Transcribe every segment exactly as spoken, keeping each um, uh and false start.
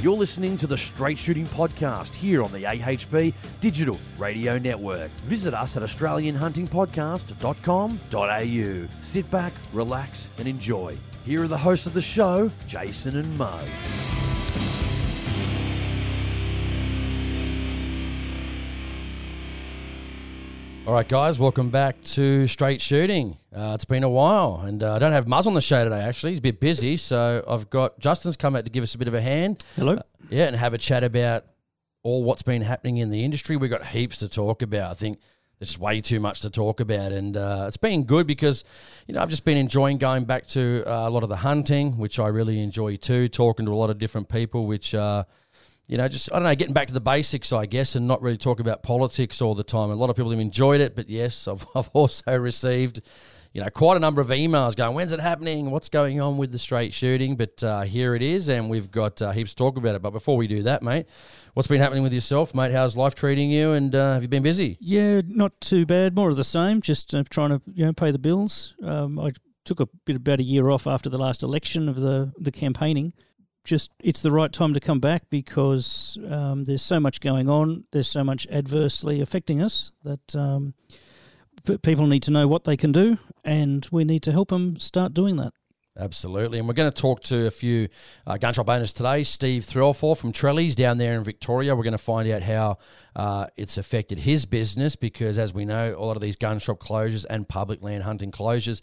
You're listening to the Straight Shooting Podcast here on the A H B Digital Radio Network. Visit us at australian hunting podcast dot com dot a u. Sit back, relax, and enjoy. Here are the hosts of the show, Jason and Mo. All right, guys, welcome back to Straight Shooting. Uh, it's been a while, and uh, I don't have Muzz on the show today, actually. He's a bit busy, so I've got Justin's come out to give us a bit of a hand. Hello. Uh, yeah, and have a chat about all what's been happening in the industry. We've got heaps to talk about. I think there's way too much to talk about, and uh, it's been good because, you know, I've just been enjoying going back to uh, a lot of the hunting, which I really enjoy too, talking to a lot of different people, which... Uh, You know, just, I don't know, getting back to the basics, I guess, and not really talking about politics all the time. A lot of people have enjoyed it, but yes, I've, I've also received, you know, quite a number of emails going, when's it happening? What's going on with the straight shooting? But uh, here it is, and we've got uh, heaps to talk about it. But before we do that, mate, what's been happening with yourself, mate? How's life treating you, and uh, have you been busy? Yeah, not too bad. More of the same, just uh, trying to, you know, pay the bills. Um, I took a bit about a year off after the last election of the, the campaigning. Just it's the right time to come back because um, there's so much going on. There's so much adversely affecting us that um, people need to know what they can do, and we need to help them start doing that. Absolutely, and we're going to talk to a few uh, gun shop owners today. Steve Threlfall from Trelly's down there in Victoria. We're going to find out how uh, it's affected his business because, as we know, a lot of these gun shop closures and public land hunting closures,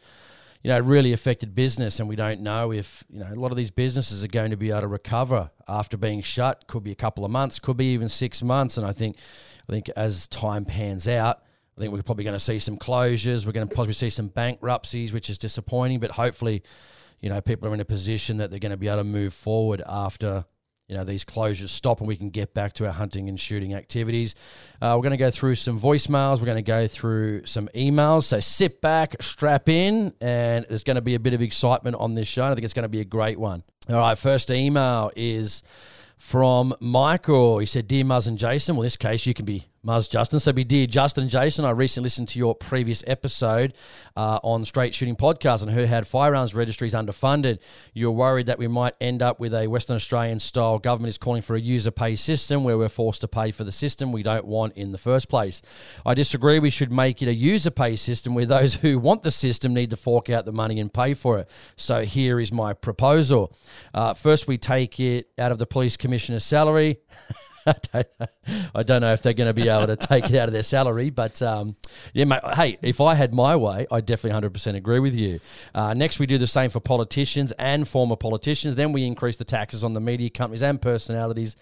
you know, really affected business, and we don't know if, you know, a lot of these businesses are going to be able to recover after being shut. Could be a couple of months, could be even six months. And I think, I think as time pans out, I think we're probably going to see some closures. We're going to possibly see some bankruptcies, which is disappointing. But hopefully, you know, people are in a position that they're going to be able to move forward after, you know, these closures stop and we can get back to our hunting and shooting activities. Uh, we're going to go through some voicemails. We're going to go through some emails. So sit back, strap in, and there's going to be a bit of excitement on this show. I think it's going to be a great one. All right, first email is from Michael. He said, Dear Muzz and Jason. Well, in this case, you can be Muzz Justin. So be Dear Justin and Jason. I recently listened to your previous episode uh, on Straight Shooting Podcast and who had firearms registries underfunded. You're worried that we might end up with a Western Australian-style government is calling for a user-pay system where we're forced to pay for the system we don't want in the first place. I disagree. We should make it a user-pay system where those who want the system need to fork out the money and pay for it. So here is my proposal. Uh, first, we take it out of the police commissioner's salary. I don't know. I don't know if they're going to be able to take it out of their salary, but um, yeah, mate, hey, if I had my way, I definitely one hundred percent agree with you. Uh, next, we do the same for politicians and former politicians. Then we increase the taxes on the media companies and personalities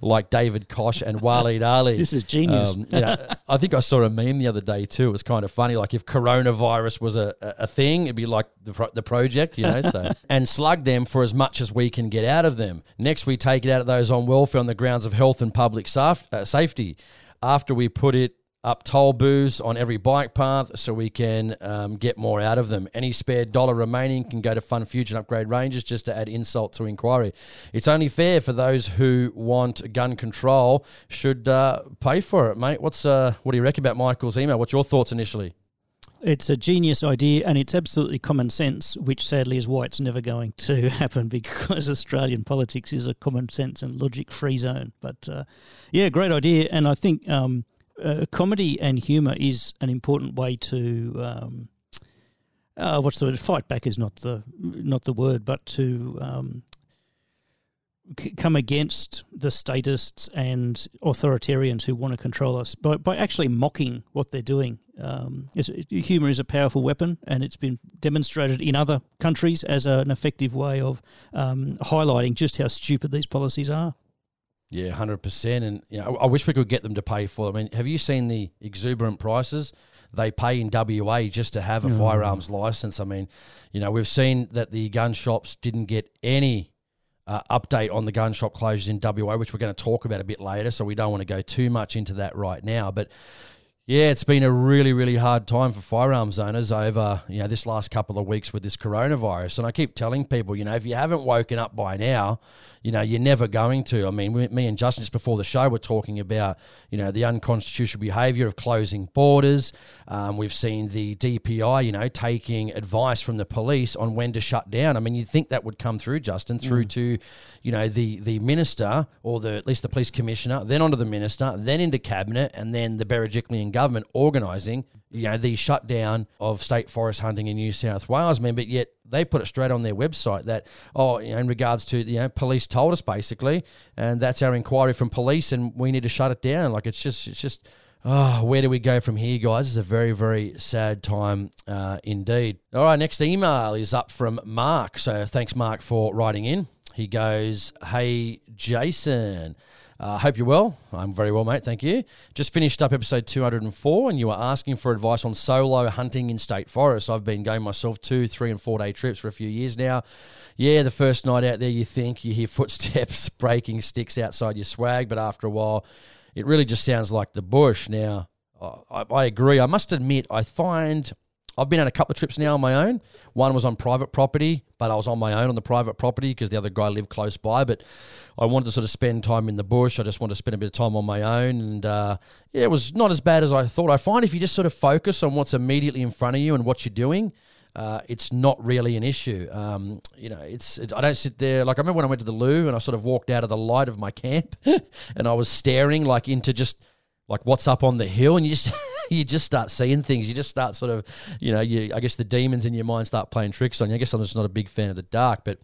like David Koch and Waleed Ali. This is genius. Um, yeah, I think I saw a meme the other day too. It was kind of funny. Like if coronavirus was a, a thing, it'd be like the, pro- the project, you know. So and slug them for as much as we can get out of them. Next, we take it out of those on welfare on the grounds of health and public safety. After we put it up toll booths on every bike path so we can um, get more out of them. Any spare dollar remaining can go to fund future and upgrade ranges just to add insult to inquiry. It's only fair for those who want gun control should uh, pay for it, mate. What's uh, what do you reckon about Michael's email? What's your thoughts initially? It's a genius idea and it's absolutely common sense, which sadly is why it's never going to happen because Australian politics is a common sense and logic-free zone. But, uh, yeah, great idea. And I think um, uh, comedy and humour is an important way to um, uh, – what's the word? Fight back is not the not the word, but to um, c- come against the statists and authoritarians who want to control us by, by actually mocking what they're doing. Um, humour is a powerful weapon and it's been demonstrated in other countries as an effective way of um, highlighting just how stupid these policies are. Yeah, one hundred percent. And you know, I wish we could get them to pay for it. I mean, have you seen the exuberant prices they pay in W A just to have a mm. firearms licence? I mean, you know, we've seen that the gun shops didn't get any Uh, update on the gun shop closures in W A, which we're going to talk about a bit later, so we don't want to go too much into that right now. But Yeah, it's been a really, really hard time for firearms owners over, you know, this last couple of weeks with this coronavirus. And I keep telling people, you know, if you haven't woken up by now, you know, you're never going to. I mean, we, me and Justin just before the show were talking about, you know, the unconstitutional behaviour of closing borders. Um, we've seen the D P I, you know, taking advice from the police on when to shut down. I mean, you'd think that would come through, Justin, through mm. to, you know, the, the minister or the at least the police commissioner, then onto the minister, then into cabinet, and then the Berejiklian government. government organising, you know, the shutdown of state forest hunting in New South Wales, man, but yet they put it straight on their website that, oh, you know, in regards to, you know, police told us basically, and that's our inquiry from police and we need to shut it down. Like it's just, it's just, oh, where do we go from here, guys? It's a very, very sad time uh, indeed. All right, next email is up from Mark. So thanks, Mark, for writing in. He goes, hey, Jason. I uh, hope you're well. I'm very well, mate. Thank you. Just finished up episode two hundred and four and you were asking for advice on solo hunting in state forests. I've been going myself two, three and four day trips for a few years now. Yeah, the first night out there you think you hear footsteps breaking sticks outside your swag, but after a while it really just sounds like the bush. Now, I, I agree. I must admit, I find... I've been on a couple of trips now on my own. One was on private property, but I was on my own on the private property because the other guy lived close by. But I wanted to sort of spend time in the bush. I just wanted to spend a bit of time on my own. And uh, yeah, it was not as bad as I thought. I find if you just sort of focus on what's immediately in front of you and what you're doing, uh, it's not really an issue. Um, you know, it's it, I don't sit there. Like I remember when I went to the loo and I sort of walked out of the light of my camp and I was staring like into just like what's up on the hill and you just... You just start seeing things. You just start sort of, you know, you, I guess the demons in your mind start playing tricks on you. I guess I'm just not a big fan of the dark. But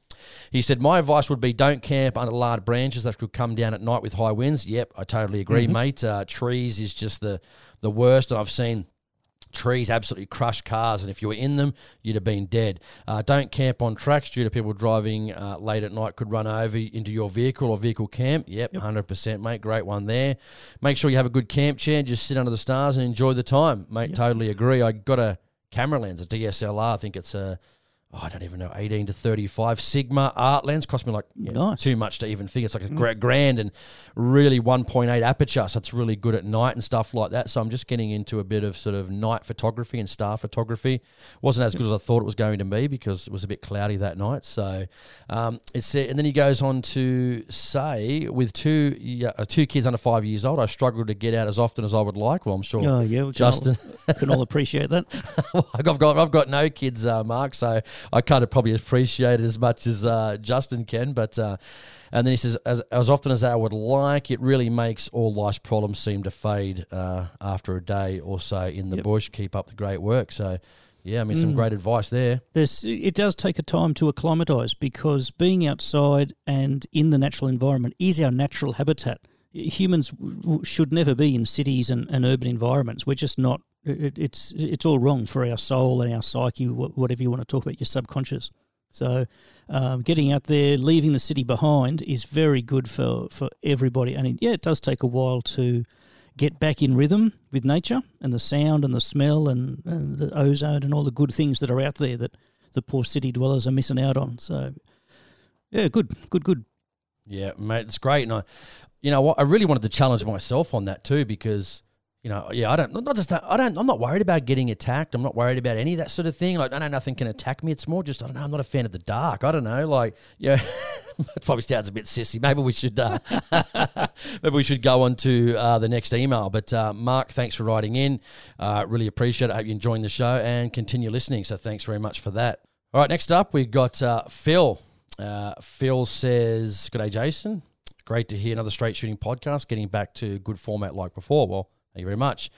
he said, my advice would be don't camp under large branches that could come down at night with high winds. Yep, I totally agree, mm-hmm. mate. Uh, trees is just the, the worst. And I've seen trees absolutely crush cars. And if you were in them, you'd have been dead. Uh, don't camp on tracks due to people driving uh, late at night could run over into your vehicle or vehicle camp. Yep, yep, one hundred percent, mate. Great one there. Make sure you have a good camp chair. Just sit under the stars and enjoy the time. Mate, yep. Totally agree. I got a camera lens, a D S L R. I think it's a... Oh, I don't even know, eighteen to thirty-five Sigma Art lens. Cost me like yeah, nice. too much to even figure. It's like a mm. grand and really one point eight aperture, so it's really good at night and stuff like that. So I'm just getting into a bit of sort of night photography and star photography. Wasn't as good as I thought it was going to be because it was a bit cloudy that night. So um, it's and then he goes on to say, with two yeah, two kids under five years old, I struggle to get out as often as I would like. Well, I'm sure oh, yeah, we Justin can all, can all appreciate that. well, I've got I've got no kids, uh, Mark. So I kind of probably appreciate it as much as uh, Justin can, but uh, and then he says, as, as often as I would like, it really makes all life's problems seem to fade uh, after a day or so in the yep. bush. Keep up the great work. So, yeah, I mean, mm. some great advice there. There's, it does take a time to acclimatise because being outside and in the natural environment is our natural habitat. Humans w- should never be in cities and, and urban environments. We're just not. It, it's it's all wrong for our soul and our psyche, whatever you want to talk about, your subconscious. So um, getting out there, leaving the city behind is very good for, for everybody. And it, yeah, it does take a while to get back in rhythm with nature and the sound and the smell and, and the ozone and all the good things that are out there that the poor city dwellers are missing out on. So, yeah, good, good, good. Yeah, mate, it's great. And I, you know what, I really wanted to challenge myself on that too because... You know, yeah, I don't. Not just that, I don't. I'm not worried about getting attacked. I'm not worried about any of that sort of thing. Like, I know nothing can attack me. It's more just, I don't know. I'm not a fan of the dark. I don't know. Like, yeah, it probably sounds a bit sissy. Maybe we should. Uh, maybe we should go on to uh, the next email. But uh, Mark, thanks for writing in. Uh, really appreciate it. I hope you're enjoying the show and continue listening. So thanks very much for that. All right, next up we've got uh, Phil. Uh, Phil says, "Good day, Jason. Great to hear another straight shooting podcast. Getting back to good format like before." Well. Thank you very much.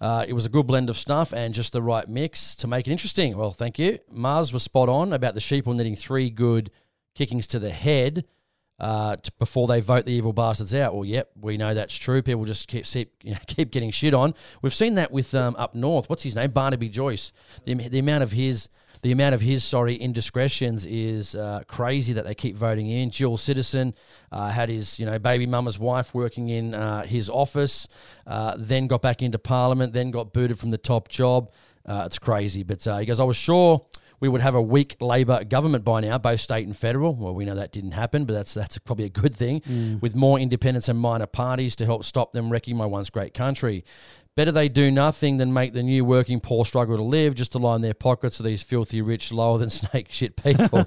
Uh, it was a good blend of stuff and just the right mix to make it interesting. Well, thank you. Mars was spot on about the sheeple needing three good kickings to the head uh, t- before they vote the evil bastards out. Well, yep, we know that's true. People just keep keep, you know, keep getting shit on. We've seen that with um, up north. What's his name? Barnaby Joyce. The, the amount of his... The amount of his, sorry, indiscretions is uh, crazy that they keep voting in. Dual citizen uh, had his, you know, baby mama's wife working in uh, his office, uh, then got back into parliament, then got booted from the top job. Uh, it's crazy. But uh, he goes, I was sure we would have a weak Labor government by now, both state and federal. Well, we know that didn't happen, but that's that's probably a good thing, mm. with more independents and minor parties to help stop them wrecking my once great country. Better they do nothing than make the new working poor struggle to live just to line their pockets of these filthy rich, lower than snake shit people.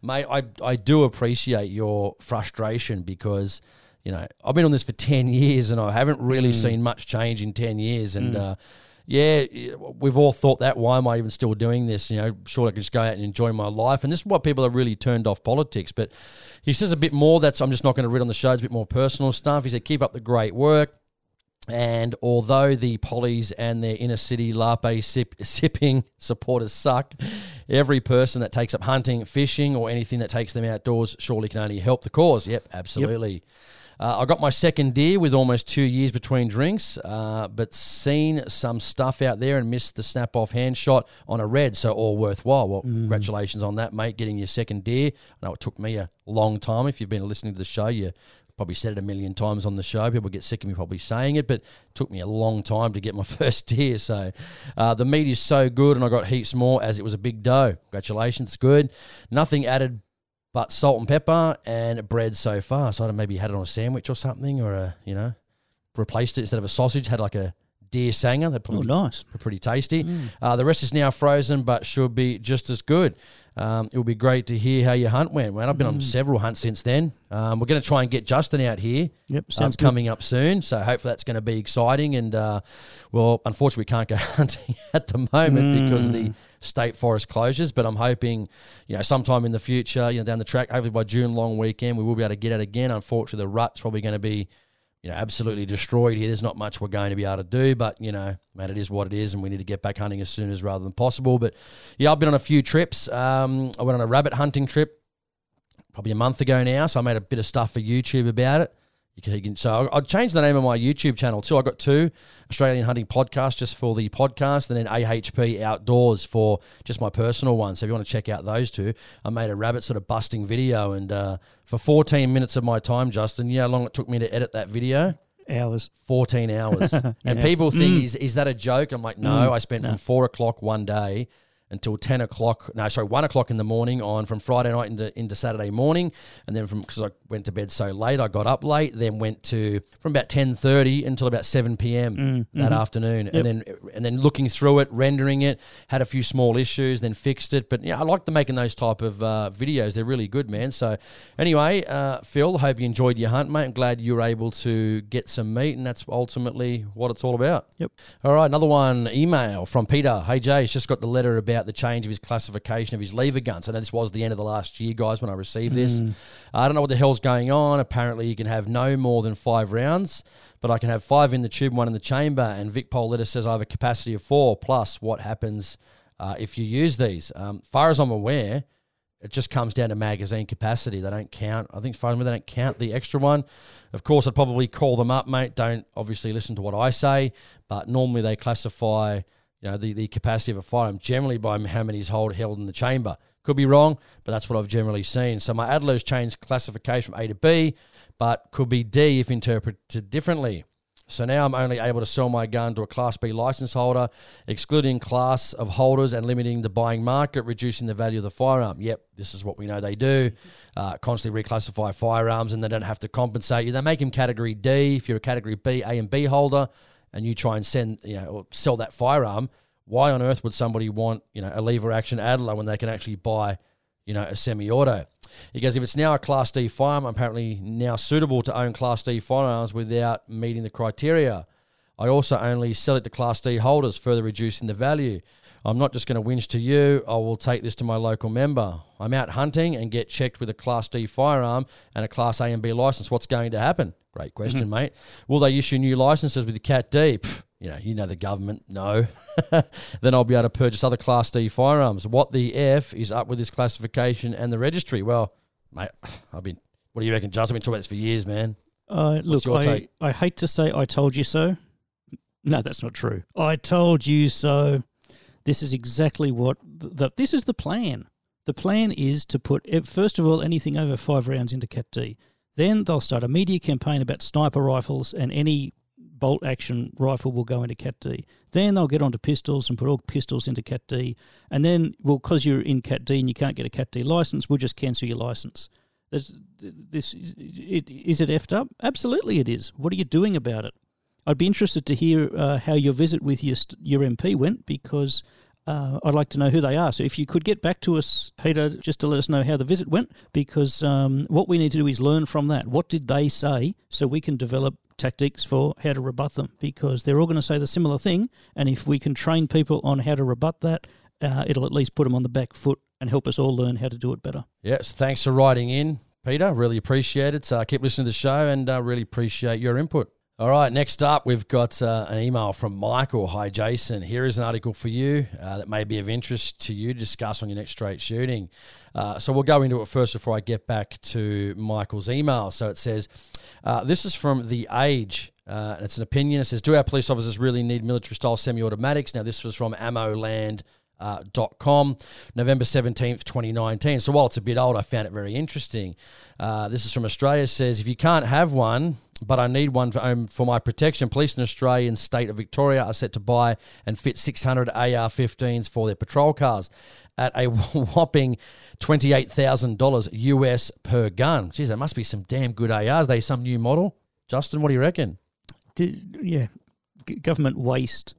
Mate, I, I do appreciate your frustration because, you know, I've been on this for ten years and I haven't really mm. seen much change in ten years. And, mm. uh, yeah, we've all thought that. Why am I even still doing this? You know, sure, I could just go out and enjoy my life. And this is why people are really turned off politics. But he says a bit more that's I'm just not going to read on the show. It's a bit more personal stuff. He said, keep up the great work. And although the pollies and their inner city latte sip, sipping supporters suck, every person that takes up hunting, fishing, or anything that takes them outdoors surely can only help the cause. Yep, absolutely. Yep. Uh, I got my second deer with almost two years between drinks, uh, but seen some stuff out there and missed the snap-off hand shot on a red, so all worthwhile. Well, mm. congratulations on that, mate, getting your second deer. I know it took me a long time. If you've been listening to the show, you probably said it a million times on the show. People get sick of me probably saying it, but it took me a long time to get my first deer. So uh, the meat is so good, and I got heaps more as it was a big doe. Congratulations, good. Nothing added but salt and pepper and bread so far. So I'd have maybe had it on a sandwich or something, or a, you know, replaced it instead of a sausage, had like a deer sanger. That probably oh, nice. Pretty tasty. Mm. Uh, the rest is now frozen, but should be just as good. Um, it would be great to hear how your hunt went, man. I've been mm. on several hunts since then. Um, we're going to try and get Justin out here. Yep, sounds um, coming up soon. So hopefully that's going to be exciting. And, uh, well, unfortunately we can't go hunting at the moment mm. because of the state forest closures. But I'm hoping, you know, sometime in the future, you know, down the track, hopefully by June long weekend, we will be able to get out again. Unfortunately, the rut's probably going to be, you know, absolutely destroyed here. There's not much we're going to be able to do, but, you know, man, it is what it is, and we need to get back hunting as soon as rather than possible. But, yeah, I've been on a few trips. Um, I went on a rabbit hunting trip probably a month ago now, so I made a bit of stuff for YouTube about it. You can, you can, so I, I changed the name of my YouTube channel too. I got two, Australian Hunting Podcast just for the podcast, and then A H P Outdoors for just my personal one. So if you want to check out those two, I made a rabbit sort of busting video, and uh, for fourteen minutes of my time, Justin, you know how long it took me to edit that video? Hours. fourteen hours. Yeah. And people think, mm. is, is that a joke? I'm like, no, mm. I spent no. from four o'clock one day until ten o'clock, no, sorry, one o'clock in the morning on from Friday night into, into Saturday morning. And then from, because I went to bed so late, I got up late, then went to, from about ten thirty until about seven p.m. Mm, that mm-hmm. afternoon. Yep. And then and then looking through it, rendering it, had a few small issues, then fixed it. But yeah, I like the making those type of uh, videos. They're really good, man. So anyway, uh, Phil, hope you enjoyed your hunt, mate. I'm glad you were able to get some meat, and that's ultimately what it's all about. Yep. All right, another one, email from Peter. Hey, Jay, he's just got the letter about the change of his classification of his lever guns. I know this was the end of the last year, guys, when I received this. Mm. I don't know what the hell's going on. Apparently, you can have no more than five rounds, but I can have five in the tube, one in the chamber, and Vic Poletta says I have a capacity of four, plus what happens uh, if you use these. Um, far as I'm aware, it just comes down to magazine capacity. They don't count. I think as far as I'm aware, they don't count the extra one. Of course, I'd probably call them up, mate. Don't obviously listen to what I say, but normally they classify, you know, the, the capacity of a firearm generally by how many is hold, held in the chamber. Could be wrong, but that's what I've generally seen. So my Adler's changed classification from A to B, but could be D if interpreted differently. So now I'm only able to sell my gun to a Class B license holder, excluding class of holders and limiting the buying market, reducing the value of the firearm. Yep, this is what we know they do. Uh, constantly reclassify firearms, and they don't have to compensate you. They make them Category D if you're a Category B, A and B holder, and you try and send, you know, or sell that firearm. Why on earth would somebody want, you know, a lever action Adler when they can actually buy, you know, a semi-auto? He goes, if it's now a Class D firearm, I'm apparently now suitable to own Class D firearms without meeting the criteria. I also only sell it to Class D holders, further reducing the value. I'm not just going to whinge to you. I will take this to my local member. I'm out hunting and get checked with a Class D firearm and a Class A and B license. What's going to happen? Great question, mm-hmm. mate. Will they issue new licenses with the Cat D? Pff, you know, you know the government. No. Then I'll be able to purchase other Class D firearms. What the F is up with this classification and the registry? Well, mate, I've been. What do you reckon, Justin? I've been talking about this for years, man. Uh, look, I, I hate to say I told you so. No, that's not true. I told you so. This is exactly what the, this is the plan. The plan is to put, first of all, anything over five rounds into Cat D. Then they'll start a media campaign about sniper rifles and any bolt action rifle will go into Cat D. Then they'll get onto pistols and put all pistols into Cat D. And then, well, because you're in Cat D and you can't get a Cat D license, we'll just cancel your license. This, this it, is it effed up? Absolutely it is. What are you doing about it? I'd be interested to hear uh, how your visit with your your M P went, because uh, I'd like to know who they are. So if you could get back to us, Peter, just to let us know how the visit went, because um, what we need to do is learn from that. What did they say so we can develop tactics for how to rebut them? Because they're all going to say the similar thing, and if we can train people on how to rebut that, uh, it'll at least put them on the back foot and help us all learn how to do it better. Yes, thanks for writing in, Peter. Really appreciate it. Uh, keep listening to the show and uh, really appreciate your input. All right, next up, we've got uh, an email from Michael. Hi, Jason. Here is an article for you uh, that may be of interest to you to discuss on your next straight shooting. Uh, so we'll go into it first before I get back to Michael's email. So it says, uh, this is from The Age. Uh, and it's an opinion. It says, do our police officers really need military-style semi-automatics? Now, this was from Ammoland. Uh, dot com, November seventeenth, twenty nineteen. So while it's a bit old, I found it very interesting. Uh, this is from Australia. Says, if you can't have one, but I need one for, um, for my protection, police in Australia and state of Victoria are set to buy and fit six hundred A R fifteens for their patrol cars at a whopping twenty-eight thousand dollars U S per gun. Geez, there must be some damn good A Rs. Are they some new model? Justin, what do you reckon? Did, yeah, G- government waste.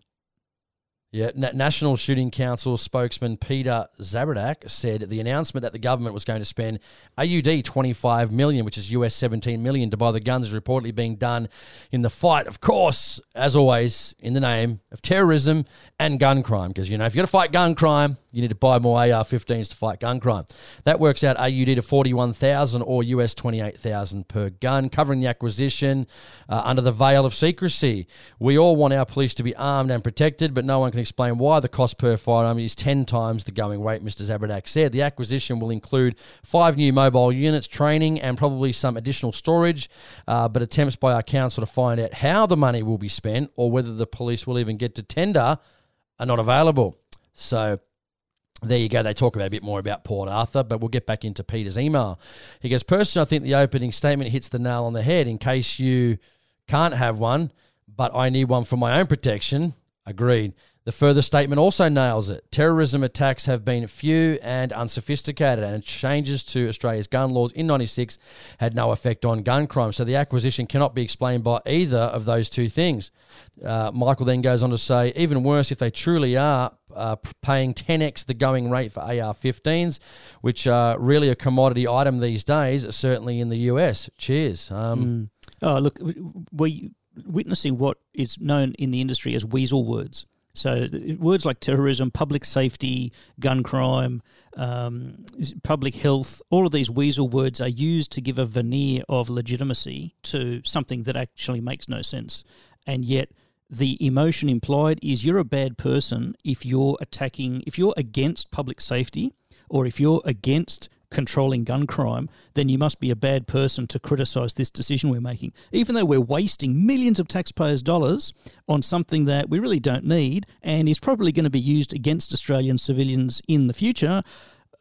Yeah, National Shooting Council spokesman Peter Zabradak said the announcement that the government was going to spend A U D twenty-five million dollars, which is U S seventeen million dollars, to buy the guns is reportedly being done in the fight, of course, as always, in the name of terrorism and gun crime. Because, you know, if you're going to fight gun crime, you need to buy more A R fifteens to fight gun crime. That works out A U D to forty-one thousand dollars or U S twenty-eight thousand dollars per gun, covering the acquisition uh, under the veil of secrecy. We all want our police to be armed and protected, but no one can explain why the cost per firearm is ten times the going rate, Mister Zabradak said. The acquisition will include five new mobile units, training, and probably some additional storage, uh, but attempts by our council to find out how the money will be spent or whether the police will even get to tender are not available. So there you go. They talk about a bit more about Port Arthur, but we'll get back into Peter's email. He goes, personally, I think the opening statement hits the nail on the head. In case you can't have one, but I need one for my own protection, agreed. The further statement also nails it. Terrorism attacks have been few and unsophisticated, and changes to Australia's gun laws in ninety-six had no effect on gun crime, so the acquisition cannot be explained by either of those two things. Uh, Michael then goes on to say, even worse, if they truly are uh, paying ten x the going rate for A R fifteens, which are really a commodity item these days, certainly in the U S. Cheers. Um, mm. Oh, look, we're witnessing what is known in the industry as weasel words. So words like terrorism, public safety, gun crime, um, public health, all of these weasel words are used to give a veneer of legitimacy to something that actually makes no sense. And yet the emotion implied is you're a bad person if you're attacking, if you're against public safety or if you're against controlling gun crime, then you must be a bad person to criticise this decision we're making. Even though we're wasting millions of taxpayers' dollars on something that we really don't need and is probably going to be used against Australian civilians in the future,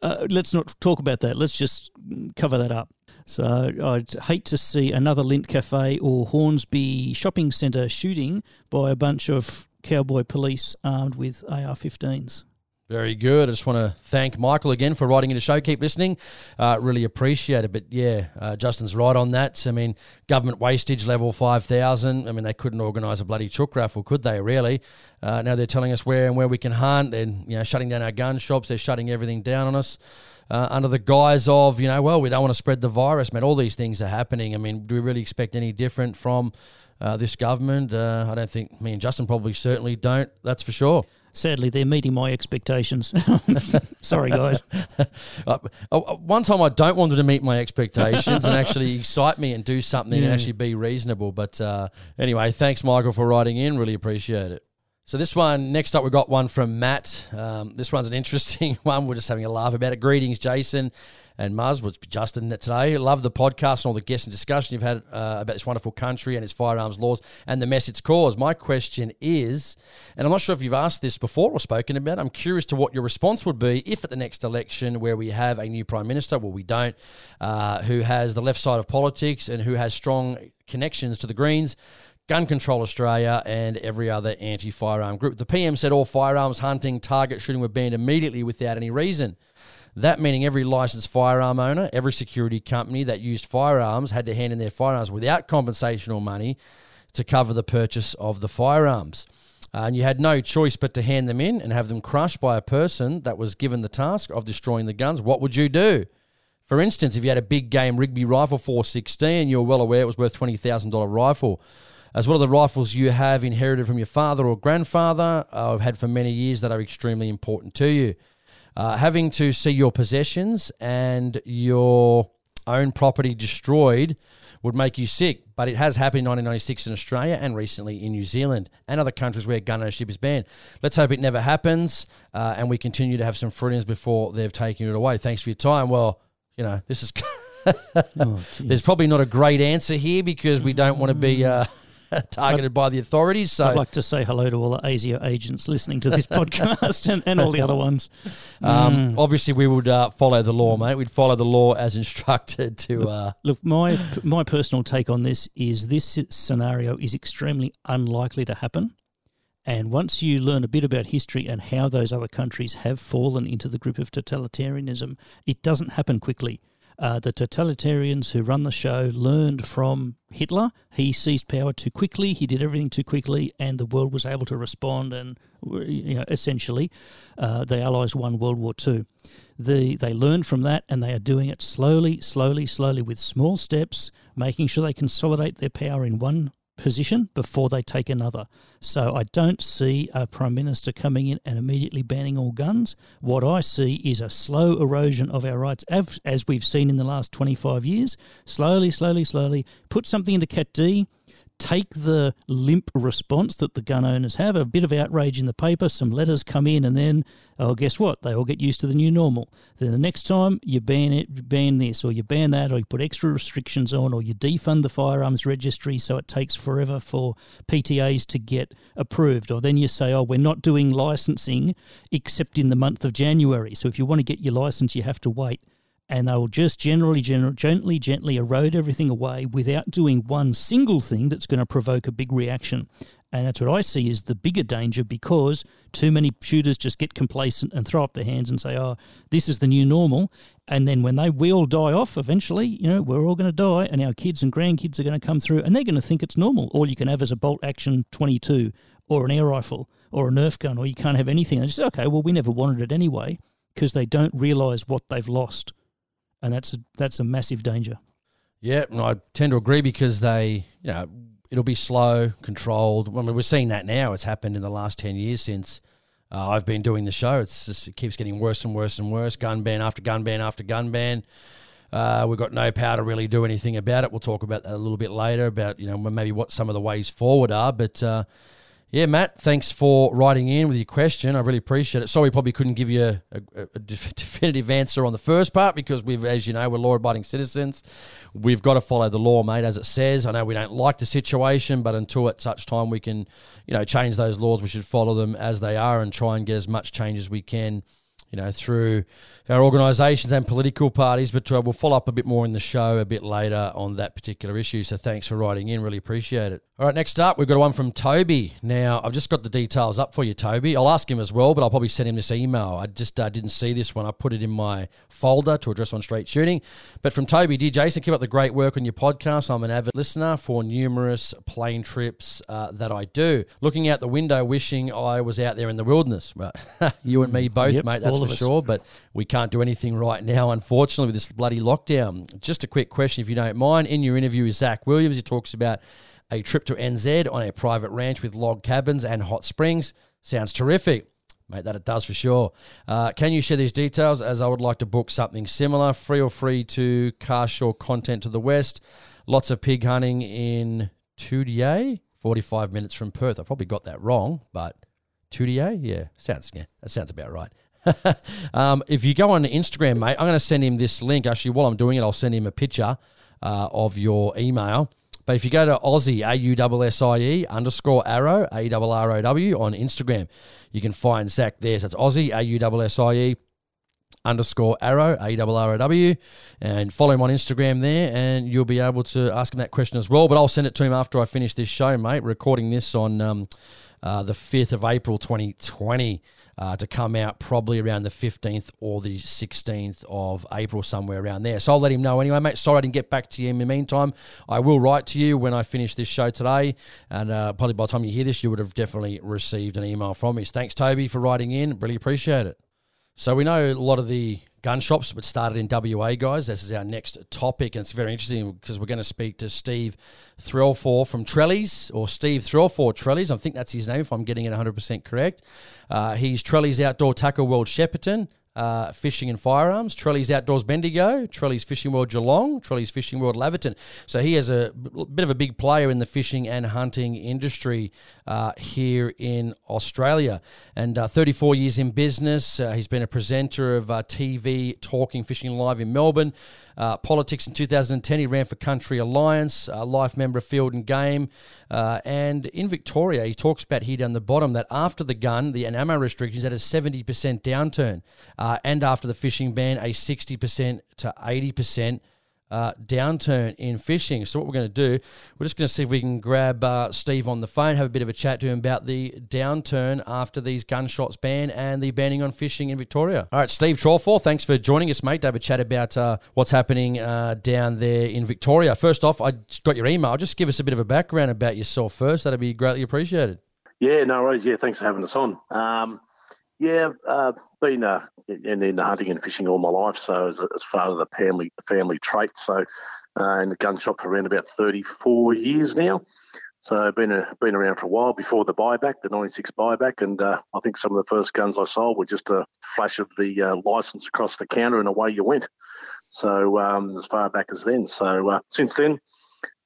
uh, let's not talk about that. Let's just cover that up. So I'd hate to see another Lindt Cafe or Hornsby Shopping Centre shooting by a bunch of cowboy police armed with A R fifteens. Very good. I just want to thank Michael again for writing in the show. Keep listening. Uh, really appreciate it. But, yeah, uh, Justin's right on that. I mean, government wastage level five thousand. I mean, they couldn't organise a bloody chook raffle, could they, really? Uh, now they're telling us where and where we can hunt. They're, you know, shutting down our gun shops. They're shutting everything down on us uh, under the guise of, you know, well, we don't want to spread the virus. Man, all these things are happening. I mean, do we really expect any different from uh, this government? Uh, I don't think me and Justin probably certainly don't. That's for sure. Sadly, they're meeting my expectations. Sorry, guys. uh, one time I don't want them to meet my expectations and actually excite me and do something yeah. and actually be reasonable. But uh, anyway, thanks, Michael, for writing in. Really appreciate it. So this one, next up, we've got one from Matt. Um, this one's an interesting one. We're just having a laugh about it. Greetings, Jason and Muzz, which Justin today. Love the podcast and all the guests and discussion you've had uh, about this wonderful country and its firearms laws and the mess it's caused. My question is, and I'm not sure if you've asked this before or spoken about it, I'm curious to what your response would be if at the next election where we have a new Prime Minister, well, we don't, uh, who has the left side of politics and who has strong connections to the Greens, Gun Control Australia, and every other anti-firearm group. The P M said all firearms, hunting, target shooting were banned immediately without any reason. That meaning every licensed firearm owner, every security company that used firearms had to hand in their firearms without compensation or money to cover the purchase of the firearms. Uh, and you had no choice but to hand them in and have them crushed by a person that was given the task of destroying the guns. What would you do? For instance, if you had a big game Rigby Rifle four sixteen, you're well aware it was worth twenty thousand dollars rifle. As well as the rifles you have inherited from your father or grandfather, uh, have had for many years that are extremely important to you. Uh, having to see your possessions and your own property destroyed would make you sick, but it has happened in nineteen ninety-six in Australia and recently in New Zealand and other countries where gun ownership is banned. Let's hope it never happens uh, and we continue to have some freedoms before they've taken it away. Thanks for your time. Well, you know, this is oh, there's probably not a great answer here because we don't want to be uh, targeted I'd, by the authorities. So I'd like to say hello to all the A S I O agents listening to this podcast and, and all the other ones. Um, mm. Obviously, we would uh, follow the law, mate. We'd follow the law as instructed to... Uh, look, look, my my personal take on this is this scenario is extremely unlikely to happen. And once you learn a bit about history and how those other countries have fallen into the grip of totalitarianism, it doesn't happen quickly. Uh, the totalitarians who run the show learned from Hitler. He seized power too quickly. He did everything too quickly, and the world was able to respond. And you know, essentially, uh, the Allies won World War Two. The, they learned from that, and they are doing it slowly, slowly, slowly, with small steps, making sure they consolidate their power in one position before they take another. So I don't see a Prime Minister coming in and immediately banning all guns. What I see is a slow erosion of our rights, as we've seen in the last twenty-five years. Slowly, slowly, slowly, put something into Cat D, take the limp response that the gun owners have, a bit of outrage in the paper, some letters come in, and then, oh, guess what? They all get used to the new normal. Then the next time you ban it, you ban this, or you ban that, or you put extra restrictions on, or you defund the firearms registry so it takes forever for P T As to get approved. Or then you say, oh, we're not doing licensing except in the month of January. So if you want to get your license, you have to wait. And they will just generally, generally, gently, gently erode everything away without doing one single thing that's going to provoke a big reaction. And that's what I see is the bigger danger, because too many shooters just get complacent and throw up their hands and say, oh, this is the new normal. And then when they we all die off eventually, you know, we're all going to die, and our kids and grandkids are going to come through and they're going to think it's normal. All you can have is a bolt action twenty-two or an air rifle or a Nerf gun, or you can't have anything. And they just say, okay, well, we never wanted it anyway, because they don't realise what they've lost. And that's a, that's a massive danger. Yeah, and I tend to agree, because they, you know, it'll be slow, controlled. I mean, we're seeing that now. It's happened in the last ten years since uh, I've been doing the show. It's just, it keeps getting worse and worse and worse. Gun ban after gun ban after gun ban. Uh, we've got no power to really do anything about it. We'll talk about that a little bit later, about, you know, maybe what some of the ways forward are. But, uh, yeah, Matt, thanks for writing in with your question. I really appreciate it. Sorry we probably couldn't give you a, a, a definitive answer on the first part, because we've, as you know, we're law-abiding citizens. We've got to follow the law, mate, as it says. I know we don't like the situation, but until at such time we can, you know, change those laws, we should follow them as they are and try and get as much change as we can, you know, through our organisations and political parties. But we'll follow up a bit more in the show a bit later on that particular issue. So thanks for writing in. Really appreciate it. All right, next up, we've got one from Toby. Now, I've just got the details up for you, Toby. I'll ask him as well, but I'll probably send him this email. I just uh, didn't see this one. I put it in my folder to address on straight shooting. But from Toby, dear Jason, keep up the great work on your podcast. I'm an avid listener for numerous plane trips uh, that I do. Looking out the window, wishing I was out there in the wilderness. Well, you and me both, yep, mate, that's for us. Sure. But we can't do anything right now, unfortunately, with this bloody lockdown. Just a quick question, if you don't mind. In your interview with Zach Williams, he talks about a trip to N Z on a private ranch with log cabins and hot springs. Sounds terrific. Mate, that it does for sure. Uh, can you share these details, as I would like to book something similar? Free or free to Carshaw content to the west. Lots of pig hunting in Tudier, forty-five minutes from Perth. I probably got that wrong, but Tudier? Yeah, sounds, yeah, that sounds about right. um, if you go on Instagram, mate, I'm going to send him this link. Actually, while I'm doing it, I'll send him a picture uh, of your email. But if you go to Aussie, A U S S I E underscore arrow, A R R O W on Instagram, you can find Zach there. So it's Aussie, A U S S I E underscore arrow, A R R O W, and follow him on Instagram there, and you'll be able to ask him that question as well. But I'll send it to him after I finish this show, mate. Recording this on um, uh, the fifth of April twenty twenty, uh, to come out probably around the fifteenth or the sixteenth of April, somewhere around there. So I'll let him know anyway, mate. Sorry I didn't get back to you in the meantime. I will write to you when I finish this show today, and uh, probably by the time you hear this, you would have definitely received an email from me. Thanks, Toby, for writing in. Really appreciate it. So we know a lot of the gun shops, but started in W A, guys. This is our next topic, and it's very interesting because we're going to speak to Steve Threlfall from Trelly's, or Steve Threlfall Trelly's. I think that's his name, if I'm getting it one hundred percent correct. Uh, he's Trelly's Outdoor Tackle World Shepparton, uh, Fishing and Firearms, Trelly's Outdoors Bendigo, Trelly's Fishing World Geelong, Trelly's Fishing World Laverton. So he is a bit of a big player in the fishing and hunting industry Uh, here in Australia, and uh, thirty-four years in business. Uh, he's been a presenter of uh, T V Talking Fishing Live in Melbourne, uh, politics in two thousand ten. He ran for Country Alliance, uh, life member of Field and Game, uh, and in Victoria, he talks about here down the bottom that after the gun, the and ammo restrictions, had a seventy percent downturn, uh, and after the fishing ban, a sixty percent to eighty percent. Uh, downturn in fishing. So what we're going to do, we're just going to see if we can grab uh, Steve on the phone, have a bit of a chat to him about the downturn after these gunshots ban and the banning on fishing in Victoria. All right, Steve Threlfall, thanks for joining us, mate, to have a chat about uh, what's happening uh, down there in Victoria. First off, I got your email. Just give us a bit of a background about yourself first. That'd be greatly appreciated. Yeah, no worries. Yeah, thanks for having us on. Um, yeah, uh, been a and in the hunting and fishing all my life, so as, as far as the family family trait. So uh, in the gun shop for around about thirty-four years now. So I've been, a, been around for a while before the buyback, the ninety-six buyback, and uh, I think some of the first guns I sold were just a flash of the uh, license across the counter and away you went. So um, as far back as then. So uh, since then,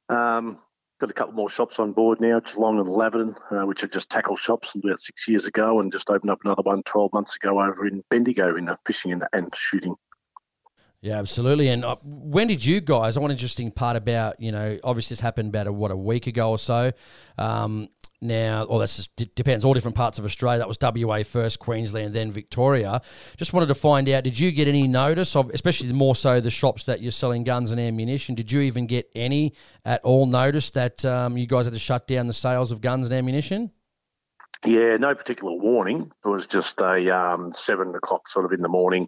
um, got a couple more shops on board now, Geelong and Laverton, uh, which are just tackle shops about six years ago, and just opened up another one twelve months ago over in Bendigo in uh, fishing and, and shooting. Yeah, absolutely. And uh, when did you guys, I want an interesting part about, you know, obviously this happened about, a, what, a week ago or so. Um, now, or well, that's just d- depends, all different parts of Australia. That was W A first, Queensland, then Victoria. Just wanted to find out, did you get any notice of, especially more so the shops that you're selling guns and ammunition, did you even get any at all notice that um, you guys had to shut down the sales of guns and ammunition? Yeah, no particular warning. It was just a um, seven o'clock sort of in the morning.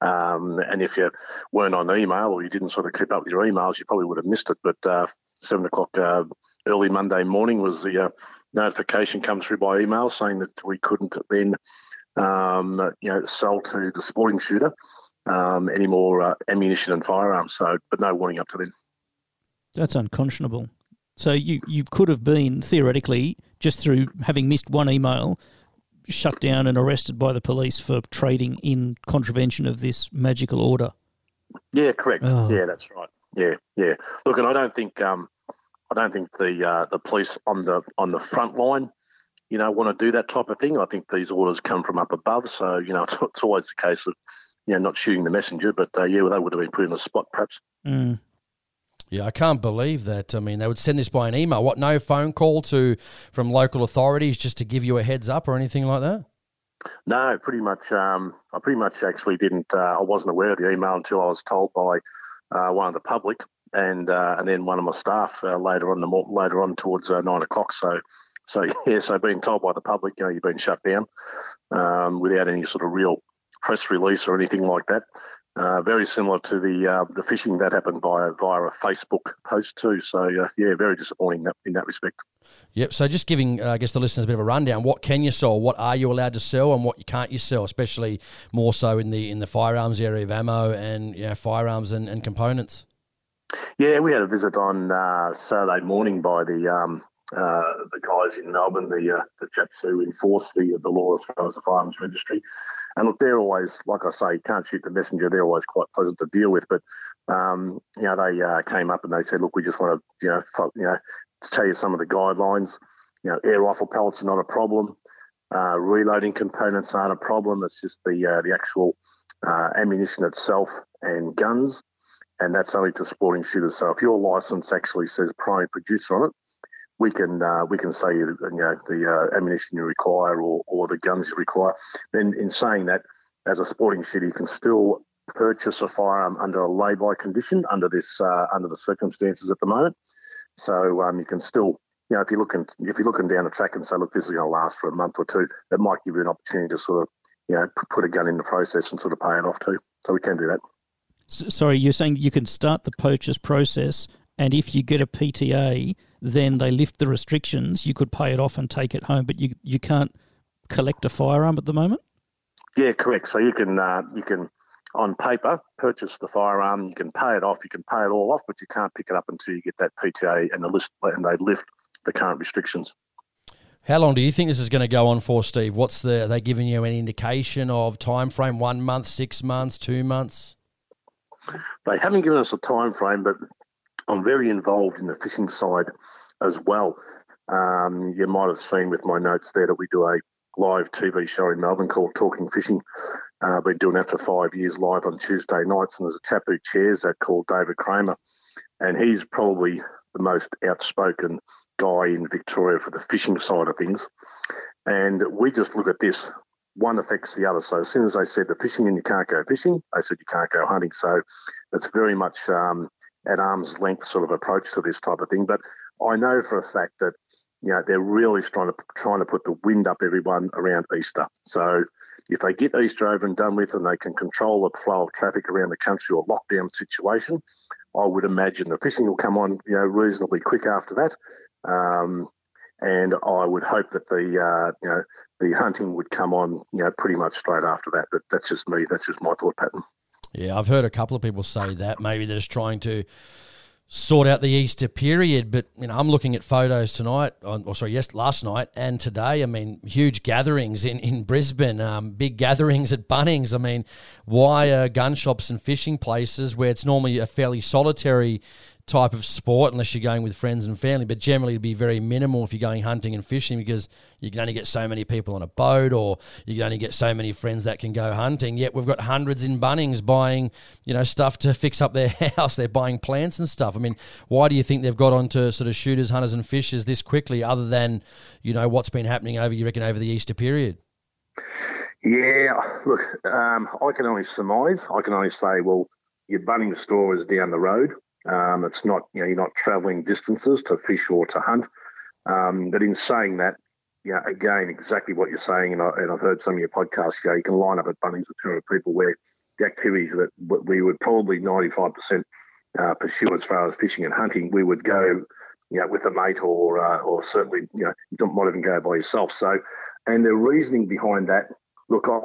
Um, and if you weren't on email or you didn't sort of keep up with your emails, you probably would have missed it. But uh, seven o'clock uh, early Monday morning was the uh, notification come through by email saying that we couldn't then, um, you know, sell to the sporting shooter um, any more uh, ammunition and firearms. So, but no warning up to then. That's unconscionable. So you you could have been theoretically, just through having missed one email, shut down and arrested by the police for trading in contravention of this magical order. Yeah, correct. Oh. Yeah, that's right. Yeah, yeah. Look, and I don't think um, I don't think the uh, the police on the on the front line, you know, want to do that type of thing. I think these orders come from up above, so you know, it's, it's always the case of, you know, not shooting the messenger, but uh, yeah, well, they would have been put in a spot, perhaps. Mm. Yeah, I can't believe that. I mean, they would send this by an email. What, no phone call to from local authorities just to give you a heads up or anything like that? No, pretty much. Um, I pretty much actually didn't. Uh, I wasn't aware of the email until I was told by uh, one of the public and uh, and then one of my staff uh, later on the more, later on towards uh, nine o'clock. So, so yeah, so being told by the public, you know, you've been shut down um, without any sort of real press release or anything like that. Uh, very similar to the uh, the phishing that happened via via a Facebook post too. So uh, yeah, very disappointing that, in that respect. Yep. So just giving, uh, I guess, the listeners a bit of a rundown. What can you sell? What are you allowed to sell, and what you can't you sell? Especially more so in the in the firearms area of ammo and, you know, firearms and, and components. Yeah, we had a visit on uh, Saturday morning by the um, uh, the guys in Melbourne, the uh, the chaps who enforce the the law as far as the firearms registry. And look, they're always, like I say, can't shoot the messenger. They're always quite pleasant to deal with. But, um, you know, they uh, came up and they said, look, we just want to, you know, f- you know, to tell you some of the guidelines. You know, air rifle pellets are not a problem. Uh, reloading components aren't a problem. It's just the uh, the actual uh, ammunition itself and guns. And that's only to sporting shooters. So if your license actually says primary producer on it, we can uh, we can say, you know, the uh, ammunition you require or, or the guns you require. Then in saying that, as a sporting shooter, you can still purchase a firearm under a lay-by condition under this uh, under the circumstances at the moment. So um, you can still, you know, if you're looking if you're looking down the track and say, look, this is going to last for a month or two, that might give you an opportunity to sort of, you know, put a gun in the process and sort of pay it off too. So we can do that. So, sorry, you're saying you can start the purchase process, and if you get a P T A, then they lift the restrictions. You could pay it off and take it home, but you you can't collect a firearm at the moment? Yeah, correct. So you can uh, you can. on paper, purchase the firearm, you can pay it off, you can pay it all off, but you can't pick it up until you get that P T A and the list, and they lift the current restrictions. How long do you think this is going to go on for, Steve? What's the, are they giving you an indication of time frame, one month, six months, two months? They haven't given us a time frame, but I'm very involved in the fishing side as well. Um, you might have seen with my notes there that we do a live T V show in Melbourne called Talking Fishing. I've uh, been doing that for five years live on Tuesday nights, and there's a chap who chairs that called David Kramer, and he's probably the most outspoken guy in Victoria for the fishing side of things. And we just look at this, one affects the other. So as soon as they said the fishing and you can't go fishing, they said you can't go hunting. So it's very much um, at arm's length sort of approach to this type of thing. But I know for a fact that, you know, they're really trying to trying to put the wind up everyone around Easter. So if they get Easter over and done with and they can control the flow of traffic around the country or lockdown situation, I would imagine the fishing will come on, you know, reasonably quick after that. Um, and I would hope that the, uh, you know, the hunting would come on, you know, pretty much straight after that. But that's just me. That's just my thought pattern. Yeah, I've heard a couple of people say that. Maybe they're just trying to sort out the Easter period, but you know, I'm looking at photos tonight, or sorry, yes, last night and today. I mean, huge gatherings in in Brisbane, um, big gatherings at Bunnings. I mean, why are gun shops and fishing places where it's normally a fairly solitary type of sport, unless you're going with friends and family, but generally it'd be very minimal if you're going hunting and fishing, because you can only get so many people on a boat, or you can only get so many friends that can go hunting. Yet we've got hundreds in Bunnings buying, you know, stuff to fix up their house. They're buying plants and stuff. I mean, why do you think they've got onto sort of shooters, hunters and fishers this quickly, other than, you know, what's been happening over, you reckon, over the Easter period? Yeah, look, um, I can only surmise. I can only say, well, your Bunnings store is down the road. Um, it's not, you know, you're not travelling distances to fish or to hunt. Um, but in saying that, you know, again, exactly what you're saying, and, I, and I've heard some of your podcasts, you know, you can line up at Bunnings with two hundred people where the activities that we would probably ninety-five percent uh, pursue as far as fishing and hunting, we would go, you know, with a mate or uh, or certainly, you know, you don't, might even go by yourself. So, and the reasoning behind that, look, I,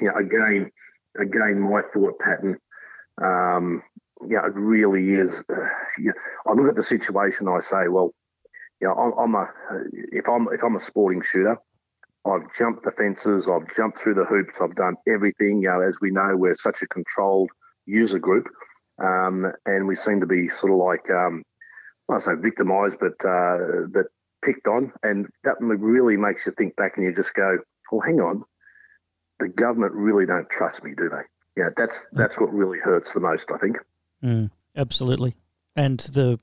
you know, again, again, my thought pattern, um, yeah, it really is. Uh, yeah, I look at the situation. I say, well, you know, I'm, I'm a if I'm if I'm a sporting shooter, I've jumped the fences, I've jumped through the hoops, I've done everything. You know, as we know, we're such a controlled user group, um, and we seem to be sort of like, um, I say victimised, but uh, but picked on, and that really makes you think back, and you just go, well, hang on, the government really don't trust me, do they? Yeah, that's that's what really hurts the most, I think. Mm, absolutely, and the,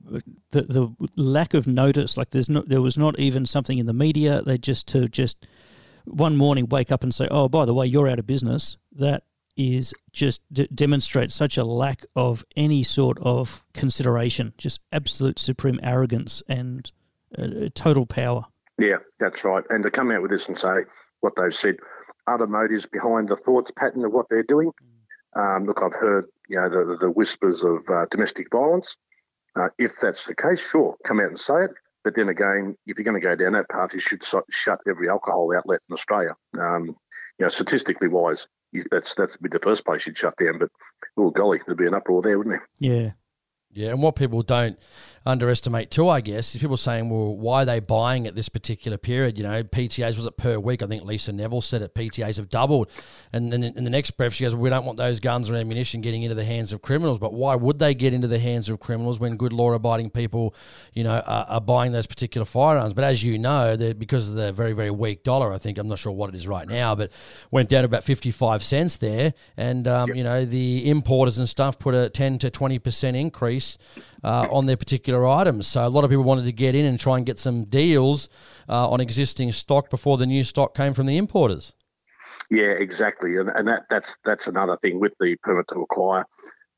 the the lack of notice. Like there's no, there was not even something in the media. They just to just one morning wake up and say, "Oh, by the way, you're out of business." That is just d- demonstrates such a lack of any sort of consideration. Just absolute supreme arrogance and uh, total power. Yeah, that's right. And to come out with this and say what they've said, other motives behind the thoughts pattern of what they're doing. Um, look, I've heard, you know, the, the whispers of uh, domestic violence. Uh, if that's the case, sure, come out and say it. But then again, if you're going to go down that path, you should so- shut every alcohol outlet in Australia. Um, you know, statistically wise, you, that's that's be the first place you'd shut down. But oh golly, there'd be an uproar there, wouldn't there? Yeah, yeah. And what people don't underestimate too, I guess, is people saying, well, why are they buying at this particular period? You know, P T As, was it per week? I think Lisa Neville said it, P T As have doubled. And then in the next breath, she goes, well, we don't want those guns or ammunition getting into the hands of criminals. But why would they get into the hands of criminals when good law-abiding people, you know, are, are buying those particular firearms? But as you know, because of the very, very weak dollar, I think, I'm not sure what it is right now, but went down to about fifty-five cents there. And, um, yep. you know, the importers and stuff put a ten to twenty percent increase uh, on their particular items. So a lot of people wanted to get in and try and get some deals uh, on existing stock before the new stock came from the importers. Yeah, exactly. And, and that that's that's another thing with the permit to acquire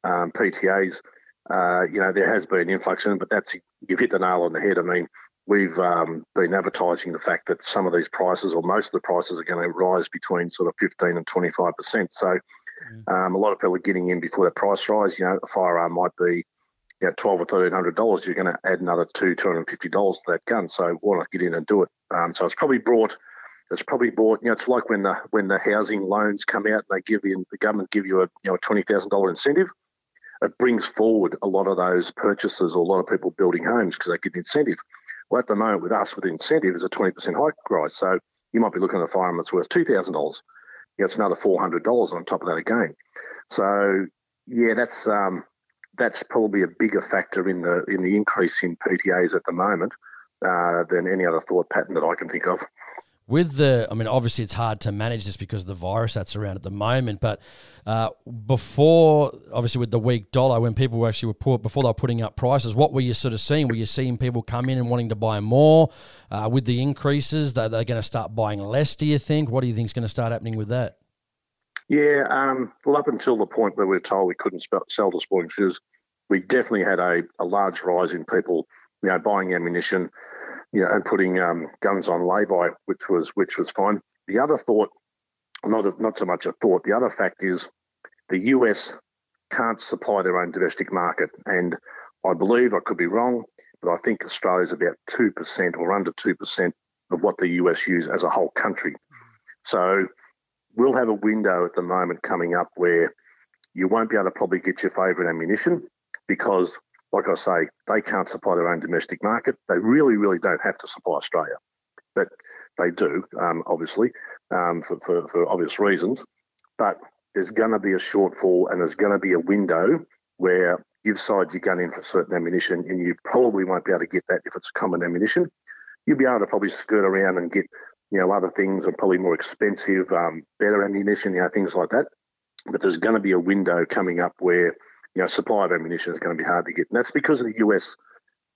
um, P T As. Uh, you know, there has been an influx in, but that's you've hit the nail on the head. I mean, we've um, been advertising the fact that some of these prices, or most of the prices, are going to rise between sort of fifteen and twenty-five percent. So um, a lot of people are getting in before that price rise. You know, a firearm might be, you know, twelve or thirteen hundred dollars. You're going to add another two, two hundred fifty dollars to that gun. So why not get in and do it? Um, so it's probably brought... It's probably bought, you know, it's like when the when the housing loans come out, and they give you, the government give you a you know a twenty thousand dollars incentive. It brings forward a lot of those purchases, or a lot of people building homes because they get the incentive. Well, at the moment with us, with the incentive is a twenty percent hike price. So you might be looking at a firearm that's worth two thousand dollars. You know, it's another four hundred dollars on top of that again. So yeah, that's um, that's probably a bigger factor in the in the increase in P T As at the moment uh, than any other thought pattern that I can think of. With the, I mean, obviously it's hard to manage this because of the virus that's around at the moment, but uh, before, obviously with the weak dollar, when people were actually were poor, before they were putting up prices, what were you sort of seeing? Were you seeing people come in and wanting to buy more uh, with the increases? They're, they're going to start buying less, do you think? What do you think is going to start happening with that? Yeah, um, well, up until the point where we were told we couldn't sell to sporting shooters, we definitely had a, a large rise in people, you know, buying ammunition, you know, and putting um, guns on lay-by, which was which was fine. The other thought, not a, not so much a thought, the other fact is the U S can't supply their own domestic market. And I believe, I could be wrong, but I think Australia's about two percent or under two percent of what the U S use as a whole country. So we'll have a window at the moment coming up where you won't be able to probably get your favourite ammunition because, like I say, they can't supply their own domestic market. They really, really don't have to supply Australia, but they do, um, obviously, um, for, for, for obvious reasons. But there's going to be a shortfall, and there's going to be a window where you've signed your gun in for certain ammunition, and you probably won't be able to get that if it's common ammunition. You'll be able to probably skirt around and get, you know, other things, and probably more expensive, um, better ammunition, you know, things like that. But there's going to be a window coming up where, you know, supply of ammunition is going to be hard to get. And that's because of the U S,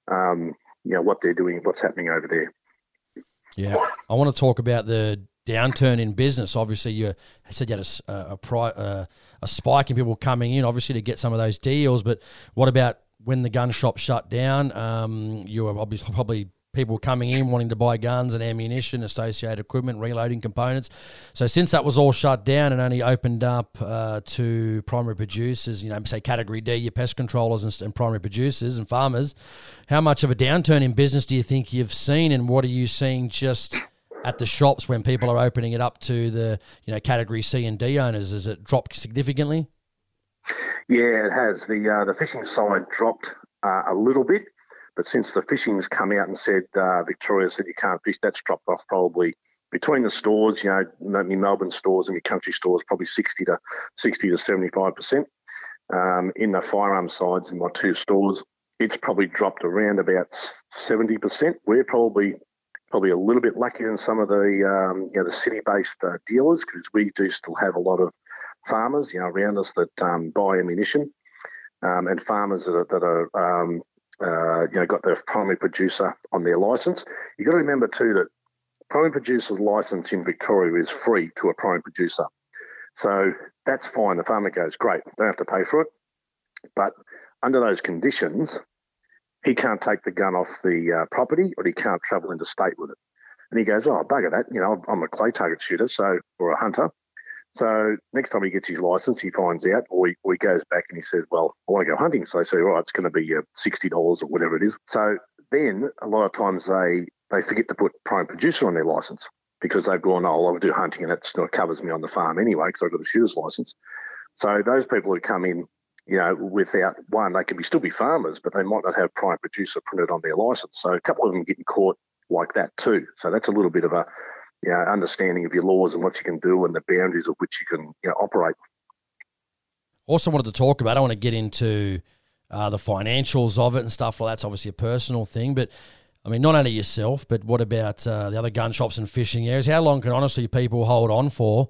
um, you know, what they're doing, what's happening over there. Yeah. I want to talk about the downturn in business. Obviously, you said you had a, a, pri- uh, a spike in people coming in, obviously, to get some of those deals. But what about when the gun shop shut down? Um, you were obviously probably people coming in wanting to buy guns and ammunition, associated equipment, reloading components. So since that was all shut down and only opened up uh, to primary producers, you know, say Category D, your pest controllers and, and primary producers and farmers, how much of a downturn in business do you think you've seen, and what are you seeing just at the shops when people are opening it up to the, you know, Category C and D owners? Has it dropped significantly? Yeah, it has. The, uh, the fishing side dropped uh, a little bit. But since the fishing's come out and said, uh, Victoria said you can't fish, that's dropped off probably between the stores, you know, your Melbourne stores and your country stores, probably sixty to seventy-five percent. Um, in the firearm sides in my two stores, it's probably dropped around about seventy percent. We're probably probably a little bit luckier than some of the um, you know the city-based uh, dealers, because we do still have a lot of farmers, you know, around us that um, buy ammunition, um, and farmers that are, that are um, Uh, you know, got their primary producer on their license. You've got to remember too that primary producer's license in Victoria is free to a primary producer. So that's fine. The farmer goes, great, don't have to pay for it. But under those conditions, he can't take the gun off the uh, property, or he can't travel into state with it. And he goes, oh, bugger that. You know, I'm a clay target shooter, so, or a hunter. So next time he gets his license, he finds out, or he, or he goes back and he says, well, I want to go hunting. So they say, all right, it's going to be sixty dollars or whatever it is. So then a lot of times they, they forget to put prime producer on their license because they've gone, oh, I'll do hunting and that still covers me on the farm anyway because I've got a shooter's license. So those people who come in, you know, without one, they can be still be farmers, but they might not have prime producer printed on their license. So a couple of them getting caught like that too. So that's a little bit of a, you know, understanding of your laws and what you can do and the boundaries of which you can, you know, operate. Also wanted to talk about, I want to get into uh, the financials of it and stuff like that. It's obviously a personal thing, but I mean, not only yourself, but what about uh, the other gun shops and fishing areas? How long can honestly people hold on for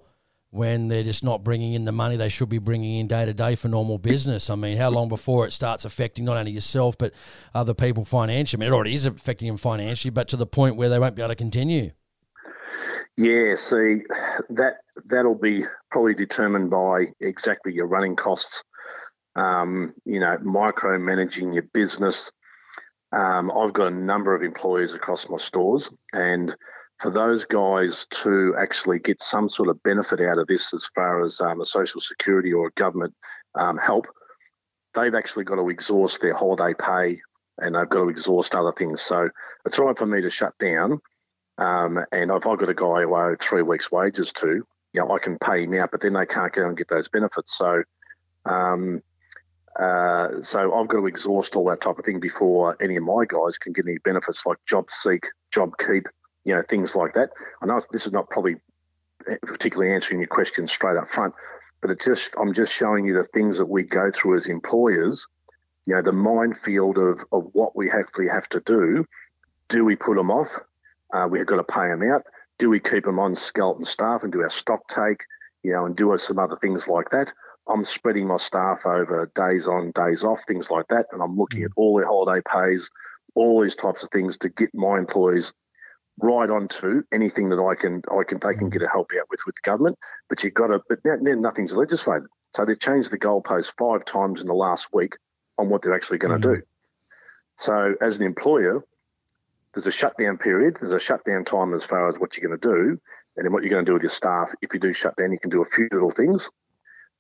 when they're just not bringing in the money they should be bringing in day to day for normal business? I mean, how long before it starts affecting not only yourself, but other people financially? I mean, it already is affecting them financially, but to the point where they won't be able to continue. Yeah, see, that, that'll be probably determined by exactly your running costs, um, you know, micromanaging your business. Um, I've got a number of employees across my stores, and for those guys to actually get some sort of benefit out of this as far as um, a social security or a government um, help, they've actually got to exhaust their holiday pay and they've got to exhaust other things. So it's all right for me to shut down. Um, and if I've got a guy who I owe three weeks' wages to, you know, I can pay him out, but then they can't go and get those benefits. So um, uh, so I've got to exhaust all that type of thing before any of my guys can get any benefits like job seek, job keep, you know, things like that. I know this is not probably particularly answering your question straight up front, but it's just I'm just showing you the things that we go through as employers, you know, the minefield of, of what we actually have to do. Do we put them off? Uh, we've got to pay them out. Do we keep them on skeleton staff and do our stock take, you know, and do some other things like that? I'm spreading my staff over days on, days off, things like that, and I'm looking at all their holiday pays, all these types of things to get my employees right onto anything that I can, I can, they can get a help out with with government. But you've got to, but now, now nothing's legislated, so they've changed the goalpost five times in the last week on what they're actually going to mm-hmm. do. So as an employer, there's a shutdown period, there's a shutdown time as far as what you're going to do, and then what you're going to do with your staff. If you do shut down, you can do a few little things,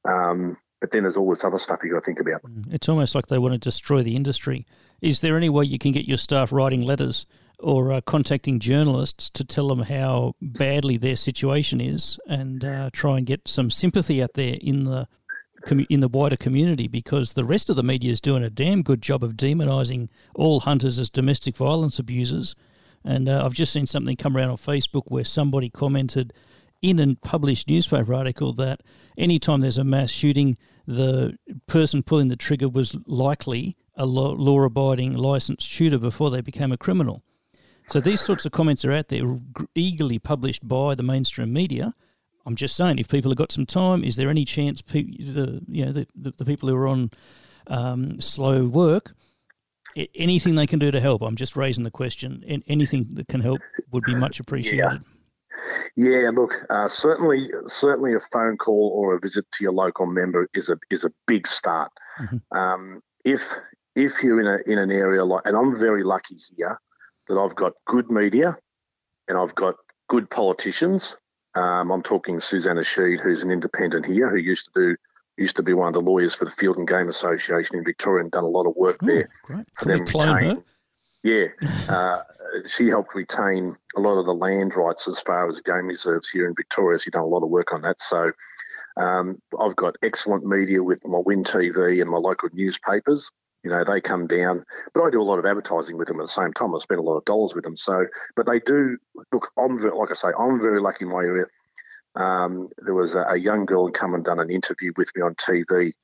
um, but then there's all this other stuff you got to think about. It's almost like they want to destroy the industry. Is there any way you can get your staff writing letters or uh, contacting journalists to tell them how badly their situation is and uh, try and get some sympathy out there in the com- in the wider community, because the rest of the media is doing a damn good job of demonising all hunters as domestic violence abusers. And uh, I've just seen something come around on Facebook where somebody commented in a published newspaper article that any time there's a mass shooting, the person pulling the trigger was likely a law-abiding licensed shooter before they became a criminal. So these sorts of comments are out there, eagerly published by the mainstream media. I'm just saying, if people have got some time, is there any chance pe- the you know the, the, the people who are on um, slow work, anything they can do to help? I'm just raising the question, and anything that can help would be much appreciated. Yeah, yeah look, uh, certainly, certainly a phone call or a visit to your local member is a is a big start. Mm-hmm. Um, if if you're in a in an area like, and I'm very lucky here, that I've got good media and I've got good politicians. Um, I'm talking Susanna Sheed, who's an independent here, who used to do used to be one of the lawyers for the Field and Game Association in Victoria and done a lot of work oh, there. Great. For them retain, yeah, uh, she helped retain a lot of the land rights as far as game reserves here in Victoria. She's done a lot of work on that. So um, I've got excellent media with my Win T V and my local newspapers. You know, they come down, but I do a lot of advertising with them at the same time. I spend a lot of dollars with them. So, but they do, look, I'm very, like I say, I'm very lucky in my area. Um, there was a, a young girl who come and done an interview with me on T V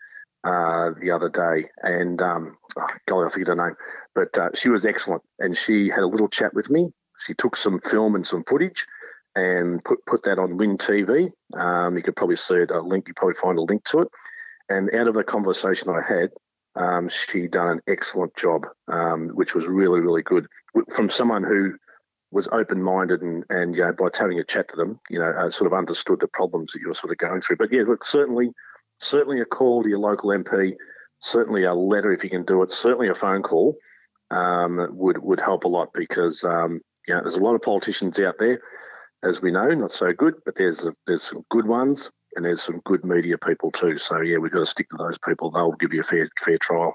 uh, the other day. And, um, oh, golly, I forget her name. But uh, she was excellent. And she had a little chat with me. She took some film and some footage and put, put that on Win T V. Um, you could probably see it, a link, you probably find a link to it. And out of the conversation I had, Um, she done an excellent job, um, which was really, really good from someone who was open-minded and, and you know, by having a chat to them, you know, uh, sort of understood the problems that you were sort of going through. But yeah, look, certainly, certainly a call to your local M P, certainly a letter if you can do it, certainly a phone call um, would would help a lot, because um, you know, there's a lot of politicians out there, as we know, not so good, but there's a, there's some good ones. And there's some good media people too. So, yeah, we've got to stick to those people. They'll give you a fair fair trial.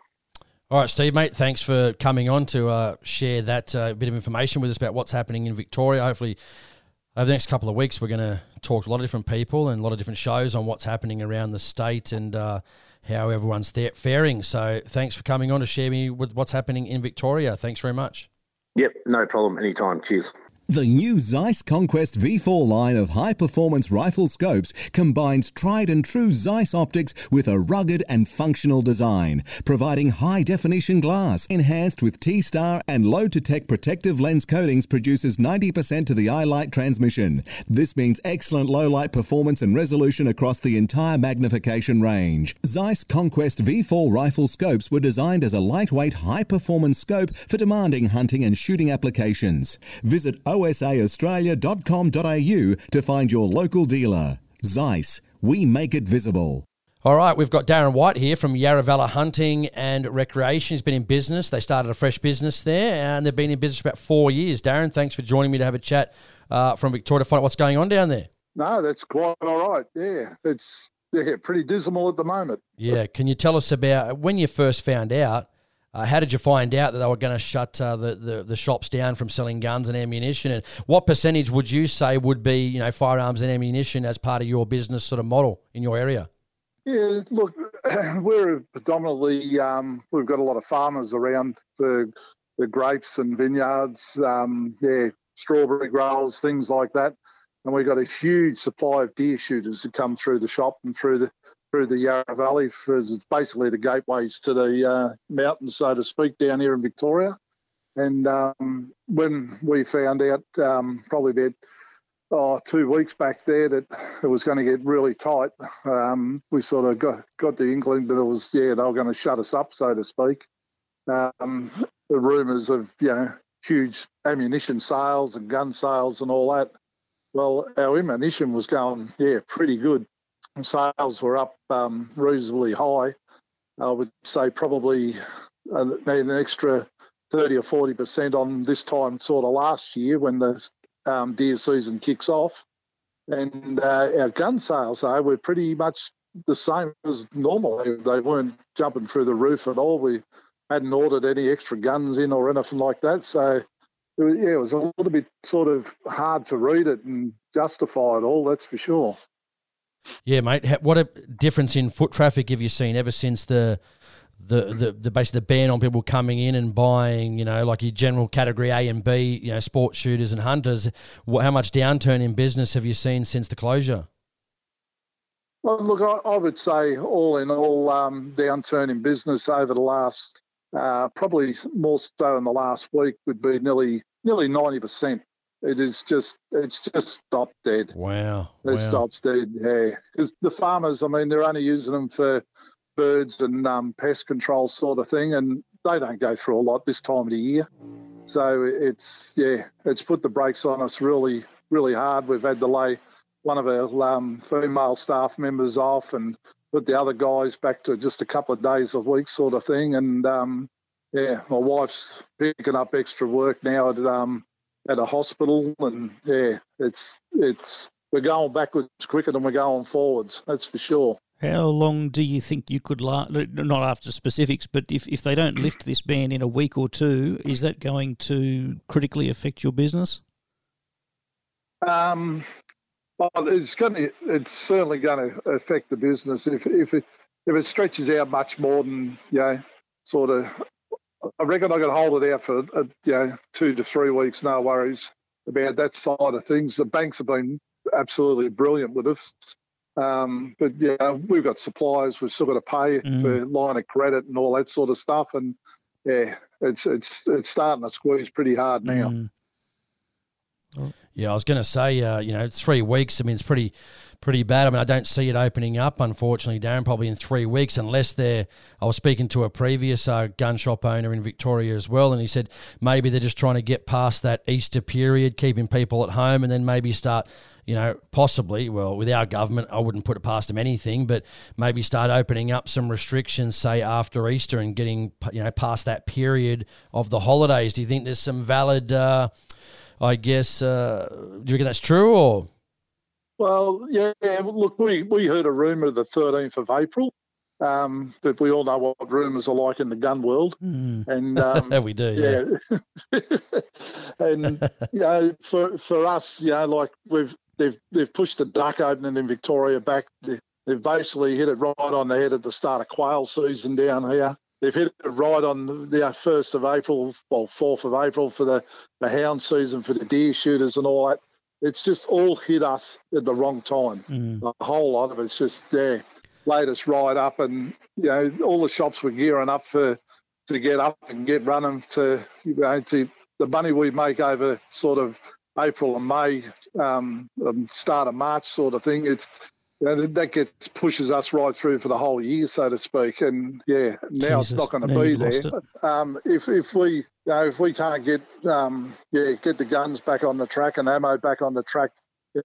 All right, Steve, mate, thanks for coming on to uh, share that uh, bit of information with us about what's happening in Victoria. Hopefully, over the next couple of weeks, we're going to talk to a lot of different people and a lot of different shows on what's happening around the state and uh, how everyone's faring. So thanks for coming on to share me with what's happening in Victoria. Thanks very much. Yep, no problem. Anytime. Cheers. The new Zeiss Conquest V four line of high-performance rifle scopes combines tried-and-true Zeiss optics with a rugged and functional design, providing high-definition glass enhanced with T-Star and low-to-tech protective lens coatings produces ninety percent to the eye light transmission. This means excellent low-light performance and resolution across the entire magnification range. Zeiss Conquest V four rifle scopes were designed as a lightweight, high-performance scope for demanding hunting and shooting applications. Visit o s a australia dot com dot a u to find your local dealer. Zeiss, we make it visible. All right, we've got Darren White here from Yarravalla Hunting and Recreation. He's been in business. They started a fresh business there, and they've been in business for about four years. Darren, thanks for joining me to have a chat uh, from Victoria to find out what's going on down there. No, that's quite all right. Yeah, it's yeah pretty dismal at the moment. Yeah, can you tell us about when you first found out, uh, how did you find out that they were going to shut uh, the, the, the shops down from selling guns and ammunition? And what percentage would you say would be, you know, firearms and ammunition as part of your business sort of model in your area? Yeah, look, we're predominantly, um, we've got a lot of farmers around for the grapes and vineyards, um, yeah, strawberry growers, things like that. And we've got a huge supply of deer shooters that come through the shop and through the through the Yarra Valley, for it's basically the gateways to the uh, mountains, so to speak, down here in Victoria. And um, when we found out um, probably about Oh, two weeks back there that it was going to get really tight. Um, we sort of got, got the inkling that it was, yeah, they were going to shut us up, so to speak. Um, the rumours of, you know, huge ammunition sales and gun sales and all that. Well, our ammunition was going, yeah, pretty good. Sales were up um, reasonably high. I would say probably an, an extra thirty or forty percent on this time sort of last year when the Um, deer season kicks off, and uh, our gun sales though were pretty much the same as normal. They weren't jumping through the roof at all. We hadn't ordered any extra guns in or anything like that. So it was, yeah, it was a little bit sort of hard to read it and justify it all. That's for sure. Yeah, mate. What a difference in foot traffic have you seen ever since the The, the the basically the ban on people coming in and buying, you know, like your general category A and B, you know, sports shooters and hunters? What, how much downturn in business have you seen since the closure? Well, look, I, I would say all in all, um, downturn in business over the last, uh, probably more so in the last week, would be nearly nearly ninety percent. It is just, it's just stopped dead. Wow. It wow. stops dead, yeah. Because the farmers, I mean, they're only using them for birds and um, pest control sort of thing, and they don't go through a lot this time of the year. So it's, yeah, it's put the brakes on us really, really hard. We've had to lay one of our um, female staff members off and put the other guys back to just a couple of days a week sort of thing. And, um, yeah, my wife's picking up extra work now at um, at a hospital, and, yeah, it's it's we're going backwards quicker than we're going forwards, that's for sure. How long do you think you could last, not after specifics, but if, if they don't lift this ban in a week or two, is that going to critically affect your business? Um, well, it's going to, it's certainly going to affect the business if if it, if it stretches out much more than, you know, sort of, I reckon I could hold it out for, you know, two to three weeks, no worries about that side of things. The banks have been absolutely brilliant with us. Um, but yeah, we've got suppliers. We've still got to pay mm. for line of credit and all that sort of stuff. And yeah, it's it's it's starting to squeeze pretty hard now. Mm. Yeah, I was going to say, uh, you know, three weeks. I mean, it's pretty, pretty bad. I mean, I don't see it opening up, unfortunately, Darren. Probably in three weeks, unless they're. I was speaking to a previous uh, gun shop owner in Victoria as well, and he said maybe they're just trying to get past that Easter period, keeping people at home, and then maybe start, you know, possibly. Well, with our government, I wouldn't put it past them anything, but maybe start opening up some restrictions, say after Easter, and getting, you know, past that period of the holidays. Do you think there's some valid? Uh, I guess, uh, do you reckon that's true or? Well, yeah, look, we, we heard a rumour the thirteenth of April, um, but we all know what rumours are like in the gun world. Mm. And um, we do, yeah. yeah. And, you know, for for us, you know, like we've they've they've pushed the duck opening in Victoria back. They've basically hit it right on the head at the start of quail season down here. They've hit it right on the first of April, well, fourth of April for the, the hound season, for the deer shooters and all that. It's just all hit us at the wrong time. Mm. A whole lot of it's just, yeah, laid us right up. And, you know, all the shops were gearing up for to get up and get running to, you know, to the money we make over sort of April and May, um, start of March sort of thing. It's you know, that gets pushes us right through for the whole year, so to speak. And yeah, now Jesus, it's not going to be there. Um, if if we you know if we can't get um yeah get the guns back on the track and ammo back on the track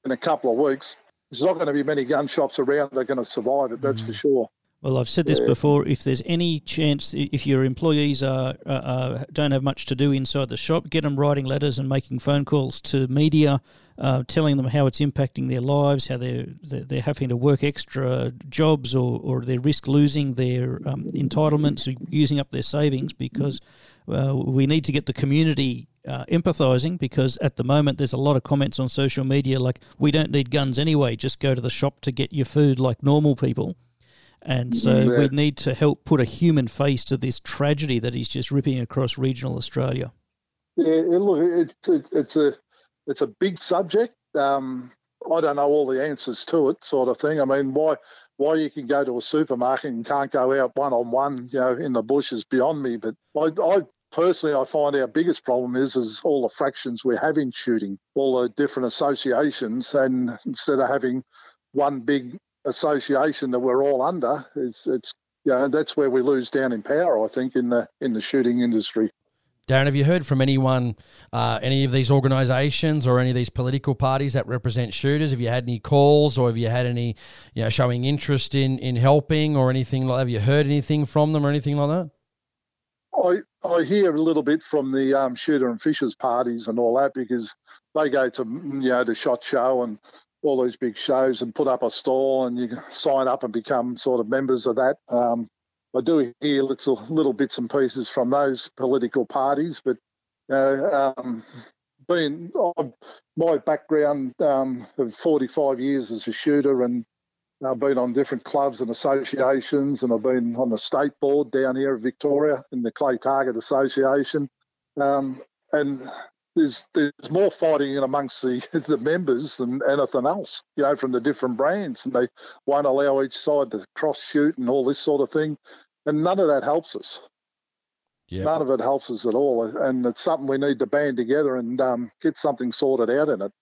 in a couple of weeks, there's not going to be many gun shops around that are going to survive it. That's mm. for sure. Well, I've said this yeah. before. If there's any chance, if your employees are, uh, uh, don't have much to do inside the shop, get them writing letters and making phone calls to media, uh, telling them how it's impacting their lives, how they're they're having to work extra jobs, or, or they risk losing their um, entitlements, using up their savings, because uh, we need to get the community uh, empathising, because at the moment there's a lot of comments on social media like, we don't need guns anyway, just go to the shop to get your food like normal people. And so yeah. we need to help put a human face to this tragedy that is just ripping across regional Australia. Yeah, look, it's it, it's a it's a big subject. Um, I don't know all the answers to it, sort of thing. I mean, why why you can go to a supermarket and can't go out one on one, you know, in the bush is beyond me. But I, I personally, I find our biggest problem is is all the fractions we have in shooting, all the different associations, and instead of having one big association that we're all under, it's it's you know, that's where we lose down in power, I think, in the in the shooting industry. Darren, have you heard from anyone, uh, any of these organisations or any of these political parties that represent shooters? Have you had any calls, or have you had any, you know, showing interest in in helping or anything like that? Have you heard anything from them or anything like that? I I hear a little bit from the um, shooter and fishers parties and all that, because they go to, you know, the shot show and all these big shows and put up a stall, and you can sign up and become sort of members of that. Um, I do hear little, little bits and pieces from those political parties, but uh, um, being uh, my background um, of forty-five years as a shooter, and I've been on different clubs and associations, and I've been on the state board down here in Victoria in the Clay Target Association. Um, and There's, there's more fighting in amongst the, the members than anything else, you know, from the different brands. And they won't allow each side to cross-shoot and all this sort of thing. And none of that helps us. Yeah. None of it helps us at all. And it's something we need to band together and um, get something sorted out in it.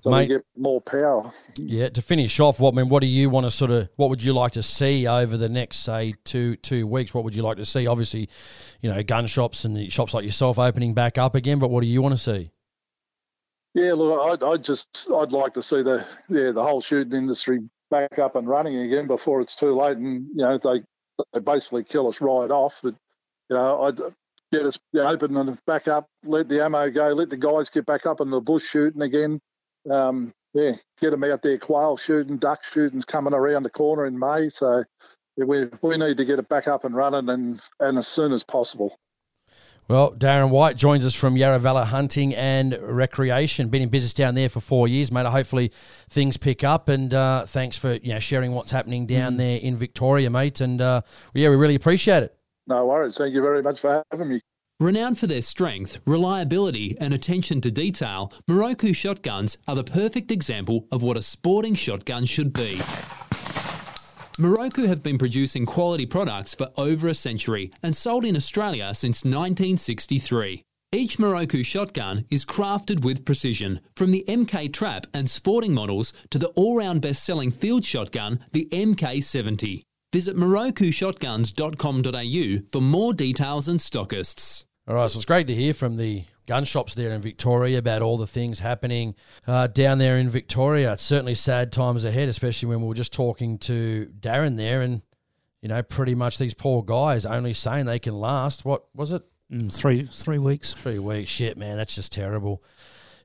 So Mate, we get more power. Yeah, to finish off, what I mean, what do you want to sort of, what would you like to see over the next, say, two two weeks? What would you like to see? Obviously, you know, gun shops and the shops like yourself opening back up again, but what do you want to see? Yeah, look, I'd, I'd just, I'd like to see the, yeah, the whole shooting industry back up and running again before it's too late, and, you know, they, they basically kill us right off. But, you know, I'd get us you know, open and back up, let the ammo go, let the guys get back up in the bush shooting again. Um, yeah, get them out there. Quail shooting, duck shooting's coming around the corner in May, so we we need to get it back up and running, and and as soon as possible. Well, Darren White joins us from Yarravalla Hunting and Recreation. Been in business down there for four years, mate. Hopefully things pick up, and uh, thanks for you know sharing what's happening down mm. there in Victoria, mate. And uh, yeah, we really appreciate it. No worries. Thank you very much for having me. Renowned for their strength, reliability and attention to detail, Moroku shotguns are the perfect example of what a sporting shotgun should be. Moroku have been producing quality products for over a century and sold in Australia since nineteen sixty-three. Each Moroku shotgun is crafted with precision, from the M K Trap and sporting models to the all-round best-selling field shotgun, the M K seventy. Visit moroku shotguns dot com dot a u for more details and stockists. All right, so it's great to hear from the gun shops there in Victoria about all the things happening uh, down there in Victoria. It's certainly sad times ahead, especially when we were just talking to Darren there, and, you know, pretty much these poor guys only saying they can last, what was it? Mm, three three weeks. Three weeks. Shit, man, that's just terrible.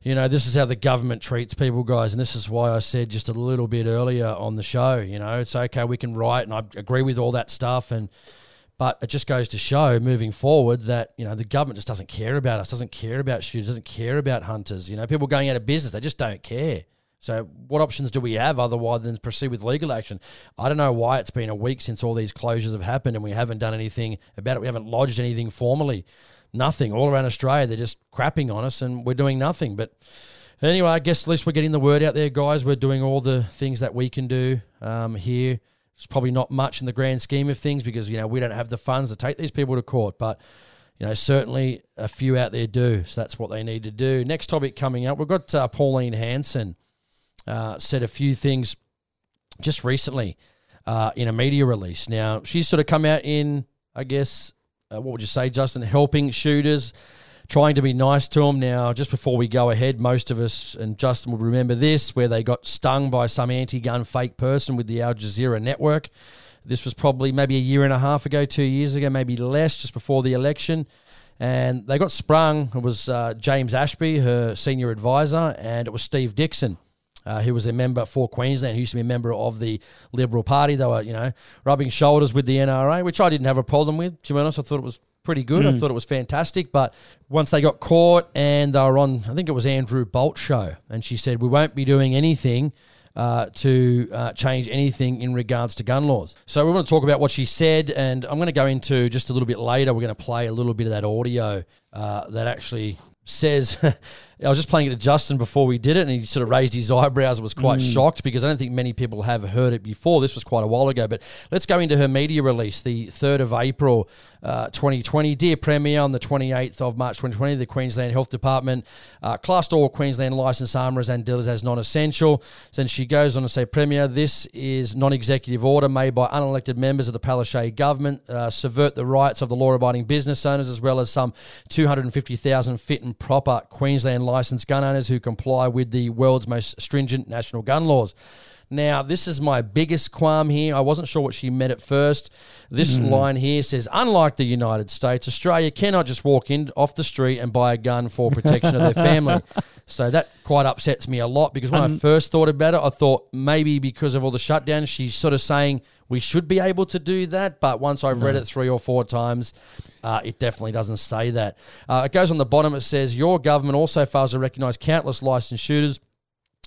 You know, this is how the government treats people, guys, and this is why I said just a little bit earlier on the show, you know, it's okay, we can riot, and I agree with all that stuff, and but it just goes to show moving forward that, you know, the government just doesn't care about us, doesn't care about shooters, doesn't care about hunters. You know, people going out of business, they just don't care. So what options do we have otherwise than proceed with legal action? I don't know why it's been a week since all these closures have happened and we haven't done anything about it. We haven't lodged anything formally. Nothing. All around Australia, they're just crapping on us and we're doing nothing. But anyway, I guess at least we're getting the word out there, guys. We're doing all the things that we can do um, here. It's probably not much in the grand scheme of things because, you know, we don't have the funds to take these people to court. But, you know, certainly a few out there do. So that's what they need to do. Next topic coming up, we've got uh, Pauline Hanson uh, said a few things just recently uh, in a media release. Now, she's sort of come out in, I guess, uh, what would you say, Justin, helping shooters, trying to be nice to them. Now, just before we go ahead, most of us, and Justin will remember this, where they got stung by some anti-gun fake person with the Al Jazeera network. This was probably maybe a year and a half ago, two years ago, maybe less, just before the election. And they got sprung. It was uh, James Ashby, her senior advisor, and it was Steve Dickson, uh, who was a member for Queensland, who used to be a member of the Liberal Party. They were, you know, rubbing shoulders with the N R A, which I didn't have a problem with. To be honest, I thought it was pretty good. Mm. I thought it was fantastic. But once they got caught and they were on, I think it was Andrew Bolt show, and she said, we won't be doing anything Uh, to uh, change anything in regards to gun laws. So we want to talk about what she said, and I'm going to go into just a little bit later. We're going to play a little bit of that audio uh, that actually says, I was just playing it to Justin before we did it, and he sort of raised his eyebrows and was quite mm. shocked, because I don't think many people have heard it before. This was quite a while ago, but let's go into her media release, the third of April, uh, twenty twenty. Dear Premier, on the twenty-eighth of March twenty twenty, the Queensland Health Department uh, classed all Queensland licensed armourers and dealers as non-essential. Then she goes on to say, Premier, this is non-executive order made by unelected members of the Palaszczuk government, uh, subvert the rights of the law-abiding business owners, as well as some two hundred fifty thousand fit and proper Queensland licensed gun owners who comply with the world's most stringent national gun laws. Now, this is my biggest qualm here. I wasn't sure what she meant at first. This mm. line here says, unlike the United States, Australia cannot just walk in off the street and buy a gun for protection of their family. So that quite upsets me a lot, because when um, I first thought about it, I thought maybe because of all the shutdowns, she's sort of saying we should be able to do that. But once I've read it three or four times, uh, it definitely doesn't say that. Uh, it goes on the bottom. It says, your government also fails to recognise countless licensed shooters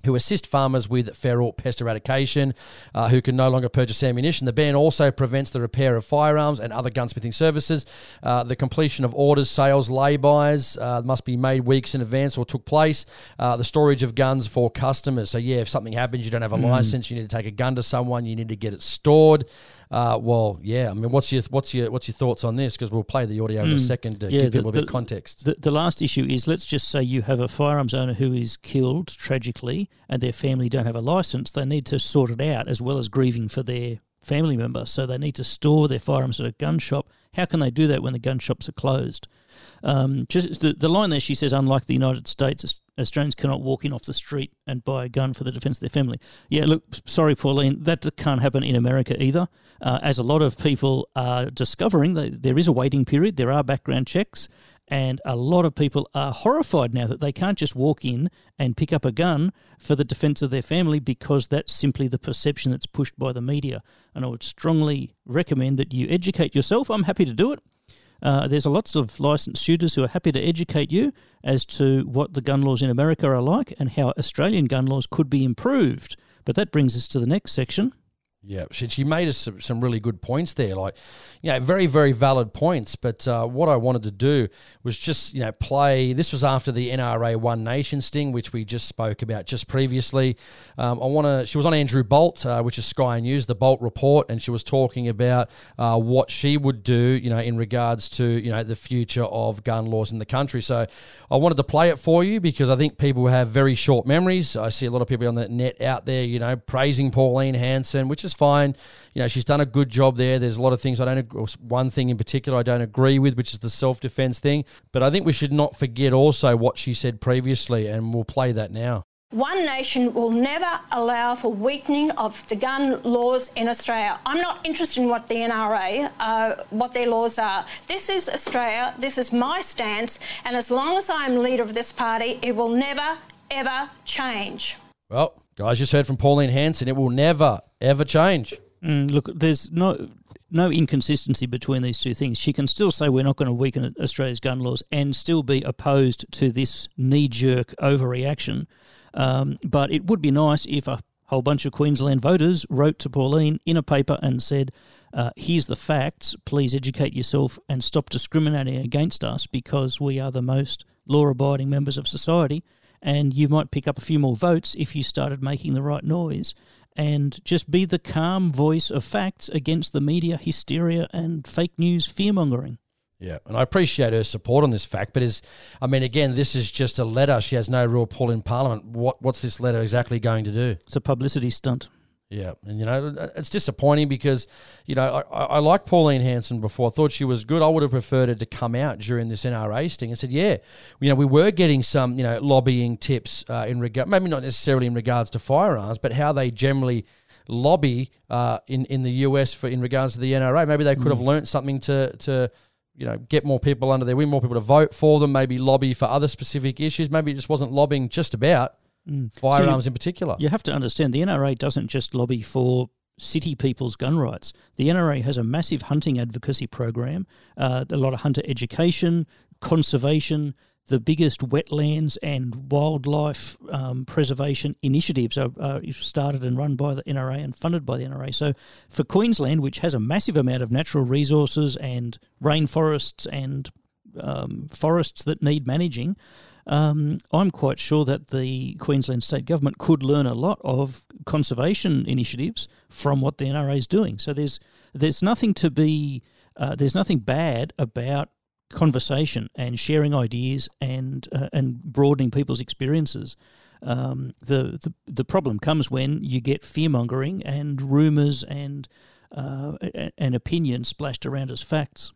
who assist farmers with feral pest eradication, uh, who can no longer purchase ammunition. The ban also prevents the repair of firearms and other gunsmithing services. Uh, the completion of orders, sales, laybys uh, must be made weeks in advance or took place. Uh, the storage of guns for customers. So, yeah, if something happens, you don't have a mm. license, you need to take a gun to someone, you need to get it stored. Uh, well, yeah, I mean, what's your what's your, what's your thoughts on this? Because we'll play the audio mm. in a second to yeah, give people a bit of context. The, the last issue is, let's just say you have a firearms owner who is killed tragically and their family don't have a license. They need to sort it out, as well as grieving for their family member. So they need to store their firearms at a gun shop. How can they do that when the gun shops are closed? Um, just the, the line there, she says, unlike the United States, Australians cannot walk in off the street and buy a gun for the defence of their family. Yeah, look, sorry, Pauline, that can't happen in America either. Uh, as a lot of people are discovering, that there is a waiting period, there are background checks, and a lot of people are horrified now that they can't just walk in and pick up a gun for the defence of their family, because that's simply the perception that's pushed by the media. And I would strongly recommend that you educate yourself. I'm happy to do it. Uh, there's a lots of licensed shooters who are happy to educate you as to what the gun laws in America are like and how Australian gun laws could be improved. But that brings us to the next section. Yeah, she, she made us some, some really good points there, like, you know, very, very valid points. But uh, what I wanted to do was just, you know, play. This was after the N R A One Nation sting, which we just spoke about just previously. Um, I want to. She was on Andrew Bolt, uh, which is Sky News, the Bolt Report, and she was talking about uh, what she would do, you know, in regards to, you know, the future of gun laws in the country. So I wanted to play it for you, because I think people have very short memories. I see a lot of people on the net out there, you know, praising Pauline Hanson, which is fine. You know, she's done a good job there. There's a lot of things I don't agree, one thing in particular I don't agree with, which is the self-defense thing. But I think we should not forget also what she said previously, and we'll play that now. One Nation will never allow for weakening of the gun laws in Australia. I'm not interested in what the N R A, uh, what their laws are. This is Australia. This is my stance. And as long as I'm leader of this party, it will never, ever change. Well, guys, just heard from Pauline Hanson. It will never, ever change. Mm, look, there's no no inconsistency between these two things. She can still say we're not going to weaken Australia's gun laws and still be opposed to this knee-jerk overreaction. Um, but it would be nice if a whole bunch of Queensland voters wrote to Pauline in a paper and said, uh, here's the facts, please educate yourself and stop discriminating against us, because we are the most law-abiding members of society. And you might pick up a few more votes if you started making the right noise, and just be the calm voice of facts against the media hysteria and fake news fearmongering. Yeah, and I appreciate her support on this fact, but is, I mean, again, this is just a letter. She has no real pull in Parliament. What What's this letter exactly going to do? It's a publicity stunt. Yeah, and, you know, it's disappointing because, you know, I, I liked Pauline Hanson before. I thought she was good. I would have preferred her to come out during this N R A sting and said, yeah, you know, we were getting some, you know, lobbying tips uh, in regard, maybe not necessarily in regards to firearms, but how they generally lobby uh, in, in the U S for in regards to the N R A. Maybe they could mm. have learnt something to to, you know, get more people under their wing, more people to vote for them, maybe lobby for other specific issues. Maybe it just wasn't lobbying just about Mm. firearms so you, in particular. You have to understand the N R A doesn't just lobby for city people's gun rights. The N R A has a massive hunting advocacy program, uh, a lot of hunter education, conservation. The biggest wetlands and wildlife um, preservation initiatives are, are started and run by the N R A and funded by the N R A. So for Queensland, which has a massive amount of natural resources and rainforests and um, forests that need managing, Um, I'm quite sure that the Queensland state government could learn a lot of conservation initiatives from what the N R A is doing. So there's there's nothing to be uh, there's nothing bad about conversation and sharing ideas and uh, and broadening people's experiences. Um, the, the the problem comes when you get fearmongering and rumours and uh, and opinions splashed around as facts.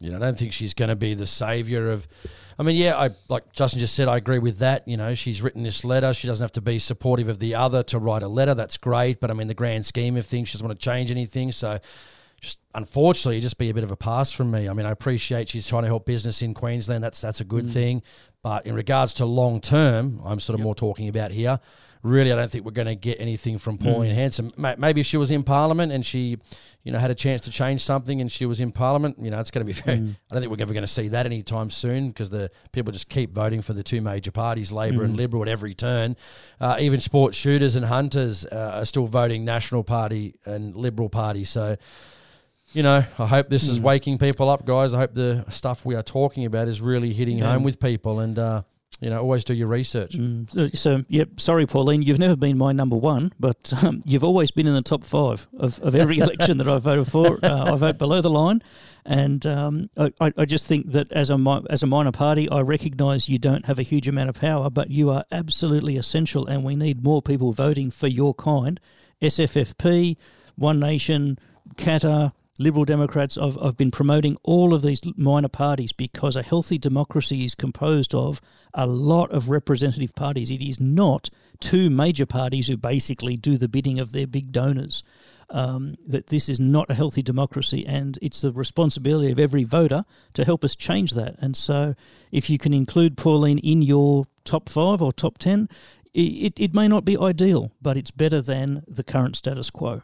You know, I don't think she's going to be the saviour of – I mean, yeah, I like Justin just said, I agree with that. You know, she's written this letter. She doesn't have to be supportive of the other to write a letter. That's great. But, I mean, the grand scheme of things, she doesn't want to change anything. So, just unfortunately, just be a bit of a pass from me. I mean, I appreciate she's trying to help business in Queensland. That's that's a good mm. thing. But in regards to long term, I'm sort of yep. more talking about here, really I don't think we're going to get anything from Pauline mm. Hanson. Maybe if she was in Parliament and she, you know, had a chance to change something and she was in Parliament, you know, it's going to be very mm. – I don't think we're ever going to see that anytime soon because the people just keep voting for the two major parties, Labor mm. and Liberal, at every turn. Uh, even sports shooters and hunters uh, are still voting National Party and Liberal Party. So, you know, I hope this mm. is waking people up, guys. I hope the stuff we are talking about is really hitting yeah. home with people and uh, – you know, always do your research. Mm. So, so, yep, sorry, Pauline, you've never been my number one, but um, you've always been in the top five of, of every election that I voted for. Uh, I vote below the line, and um, I, I just think that as a as a minor party, I recognise you don't have a huge amount of power, but you are absolutely essential, and we need more people voting for your kind. S F F P, One Nation, Qatar, Liberal Democrats. I've, I've been promoting all of these minor parties because a healthy democracy is composed of a lot of representative parties. It is not two major parties who basically do the bidding of their big donors. Um, that this is not a healthy democracy, and it's the responsibility of every voter to help us change that. And so if you can include Pauline in your top five or top ten, it, it may not be ideal, but it's better than the current status quo.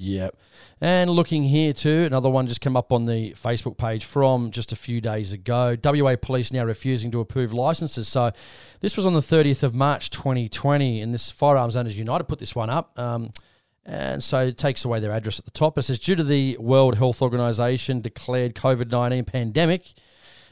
Yep. And looking here too, another one just came up on the Facebook page from just a few days ago. W A police now refusing to approve licences. So this was on the thirtieth of March twenty twenty, and this Firearms Owners United put this one up. Um, and so it takes away their address at the top. It says, due to the World Health Organization declared COVID nineteen pandemic,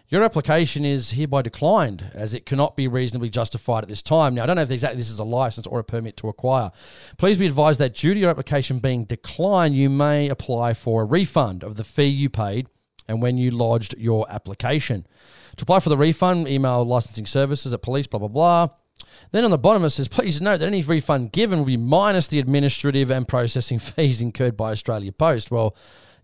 your application is hereby declined as it cannot be reasonably justified at this time. Now, I don't know if exactly this is a license or a permit to acquire. Please be advised that due to your application being declined, you may apply for a refund of the fee you paid and when you lodged your application. To apply for the refund, email licensing services at police, blah, blah, blah. Then on the bottom it says, please note that any refund given will be minus the administrative and processing fees incurred by Australia Post. Well,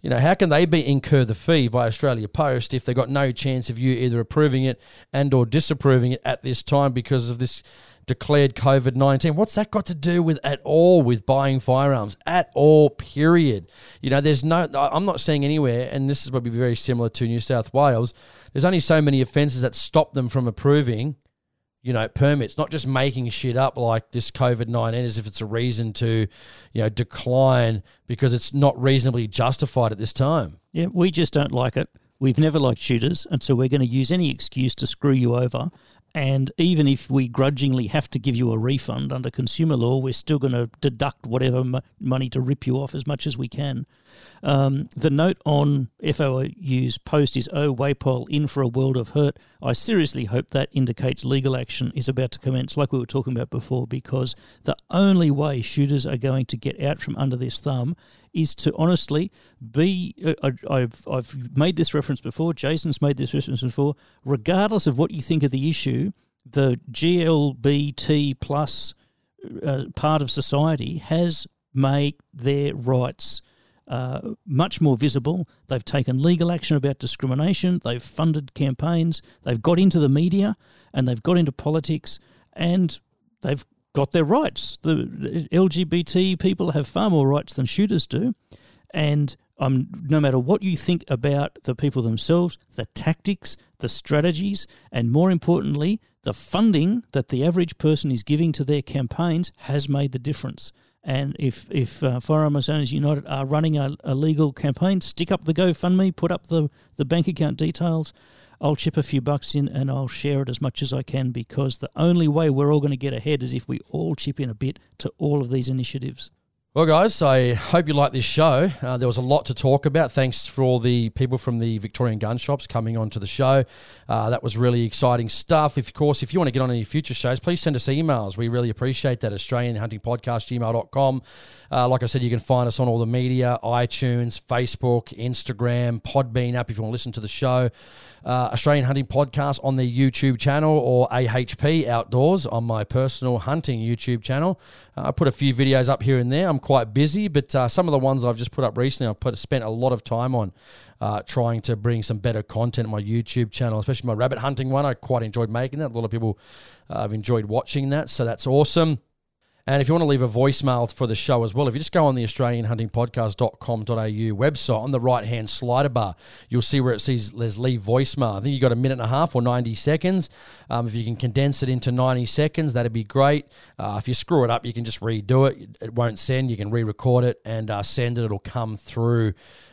you know, how can they be incur the fee by Australia Post if they've got no chance of you either approving it and or disapproving it at this time because of this declared COVID nineteen? What's that got to do with at all with buying firearms? At all, period. You know, there's no, I'm not seeing anywhere, and this is probably very similar to New South Wales, there's only so many offences that stop them from approving, you know, permits, not just making shit up like this COVID nineteen as if it's a reason to, you know, decline because it's not reasonably justified at this time. Yeah, we just don't like it. We've never liked shooters, and so we're going to use any excuse to screw you over. And even if we grudgingly have to give you a refund under consumer law, we're still going to deduct whatever m- money to rip you off as much as we can. Um, the note on F O U's post is, oh, Waypol, in for a world of hurt. I seriously hope that indicates legal action is about to commence, like we were talking about before, because the only way shooters are going to get out from under this thumb is to honestly be, uh, I've, I've made this reference before, Jason's made this reference before, regardless of what you think of the issue, the G L B T plus uh, part of society has made their rights uh, much more visible. They've taken legal action about discrimination. They've funded campaigns. They've got into the media and they've got into politics and they've got their rights. The L G B T people have far more rights than shooters do. And um, no matter what you think about the people themselves, the tactics, the strategies, and more importantly, the funding that the average person is giving to their campaigns has made the difference. And if, if uh, Firearms Owners United are running a, a legal campaign, stick up the GoFundMe, put up the, the bank account details. I'll chip a few bucks in and I'll share it as much as I can, because the only way we're all going to get ahead is if we all chip in a bit to all of these initiatives. Well, guys, I hope you like this show. Uh, there was a lot to talk about. Thanks for all the people from the Victorian Gun Shops coming on to the show. Uh, that was really exciting stuff. If, of course, if you want to get on any future shows, please send us emails. We really appreciate that. Australian Hunting Podcast gmail dot com. Uh, like I said, you can find us on all the media, iTunes, Facebook, Instagram, Podbean app if you want to listen to the show. Uh, Australian Hunting Podcast on the YouTube channel, or A H P Outdoors on my personal hunting YouTube channel. Uh, I put a few videos up here and there. I'm quite busy, but uh, some of the ones I've just put up recently, I've put, spent a lot of time on uh, trying to bring some better content on my YouTube channel, especially my rabbit hunting one. I quite enjoyed making that. A lot of people uh, have enjoyed watching that, so that's awesome. And if you want to leave a voicemail for the show as well, if you just go on the australian hunting podcast dot com dot a u website, on the right-hand slider bar, you'll see where it says there's leave voicemail. I think you've got a minute and a half or ninety seconds. Um, if you can condense it into ninety seconds, that'd be great. Uh, if you screw it up, you can just redo it. It won't send. You can re-record it and uh, send it. It'll come through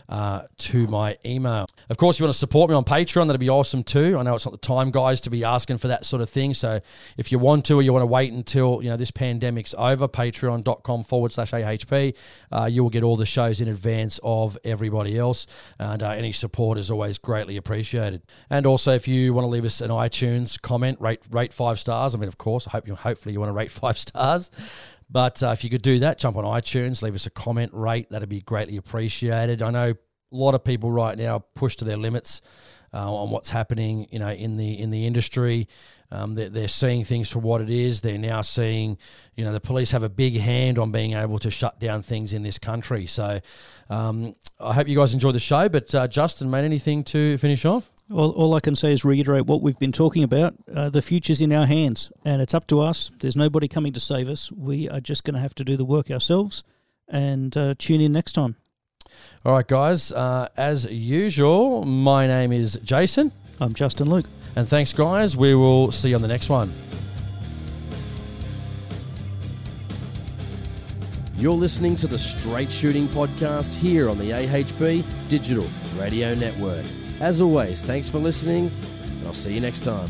Uh, to my email. Of course, if you want to support me on Patreon, that'd be awesome too. I know it's not the time, guys, to be asking for that sort of thing. So if you want to, or you want to wait until, you know, this pandemic's over, patreon dot com forward slash A H P, uh, you will get all the shows in advance of everybody else. And uh, any support is always greatly appreciated. And also, if you want to leave us an iTunes comment, rate rate five stars. I mean, of course, I hope you hopefully you want to rate five stars. But uh, if you could do that, jump on iTunes, leave us a comment, rate. That'd be greatly appreciated. I know a lot of people right now are pushed to their limits uh, on what's happening, you know, in the in the industry. Um, they're, they're seeing things for what it is. They're now seeing, you know, the police have a big hand on being able to shut down things in this country. So um, I hope you guys enjoy the show. But uh, Justin, mate, anything to finish off? Well, all I can say is reiterate what we've been talking about. Uh, the future's in our hands, and it's up to us. There's nobody coming to save us. We are just going to have to do the work ourselves, and uh, tune in next time. All right, guys. Uh, as usual, my name is Jason. I'm Justin Luke. And thanks, guys. We will see you on the next one. You're listening to the Straight Shooting Podcast here on the A H P Digital Radio Network. As always, thanks for listening, and I'll see you next time.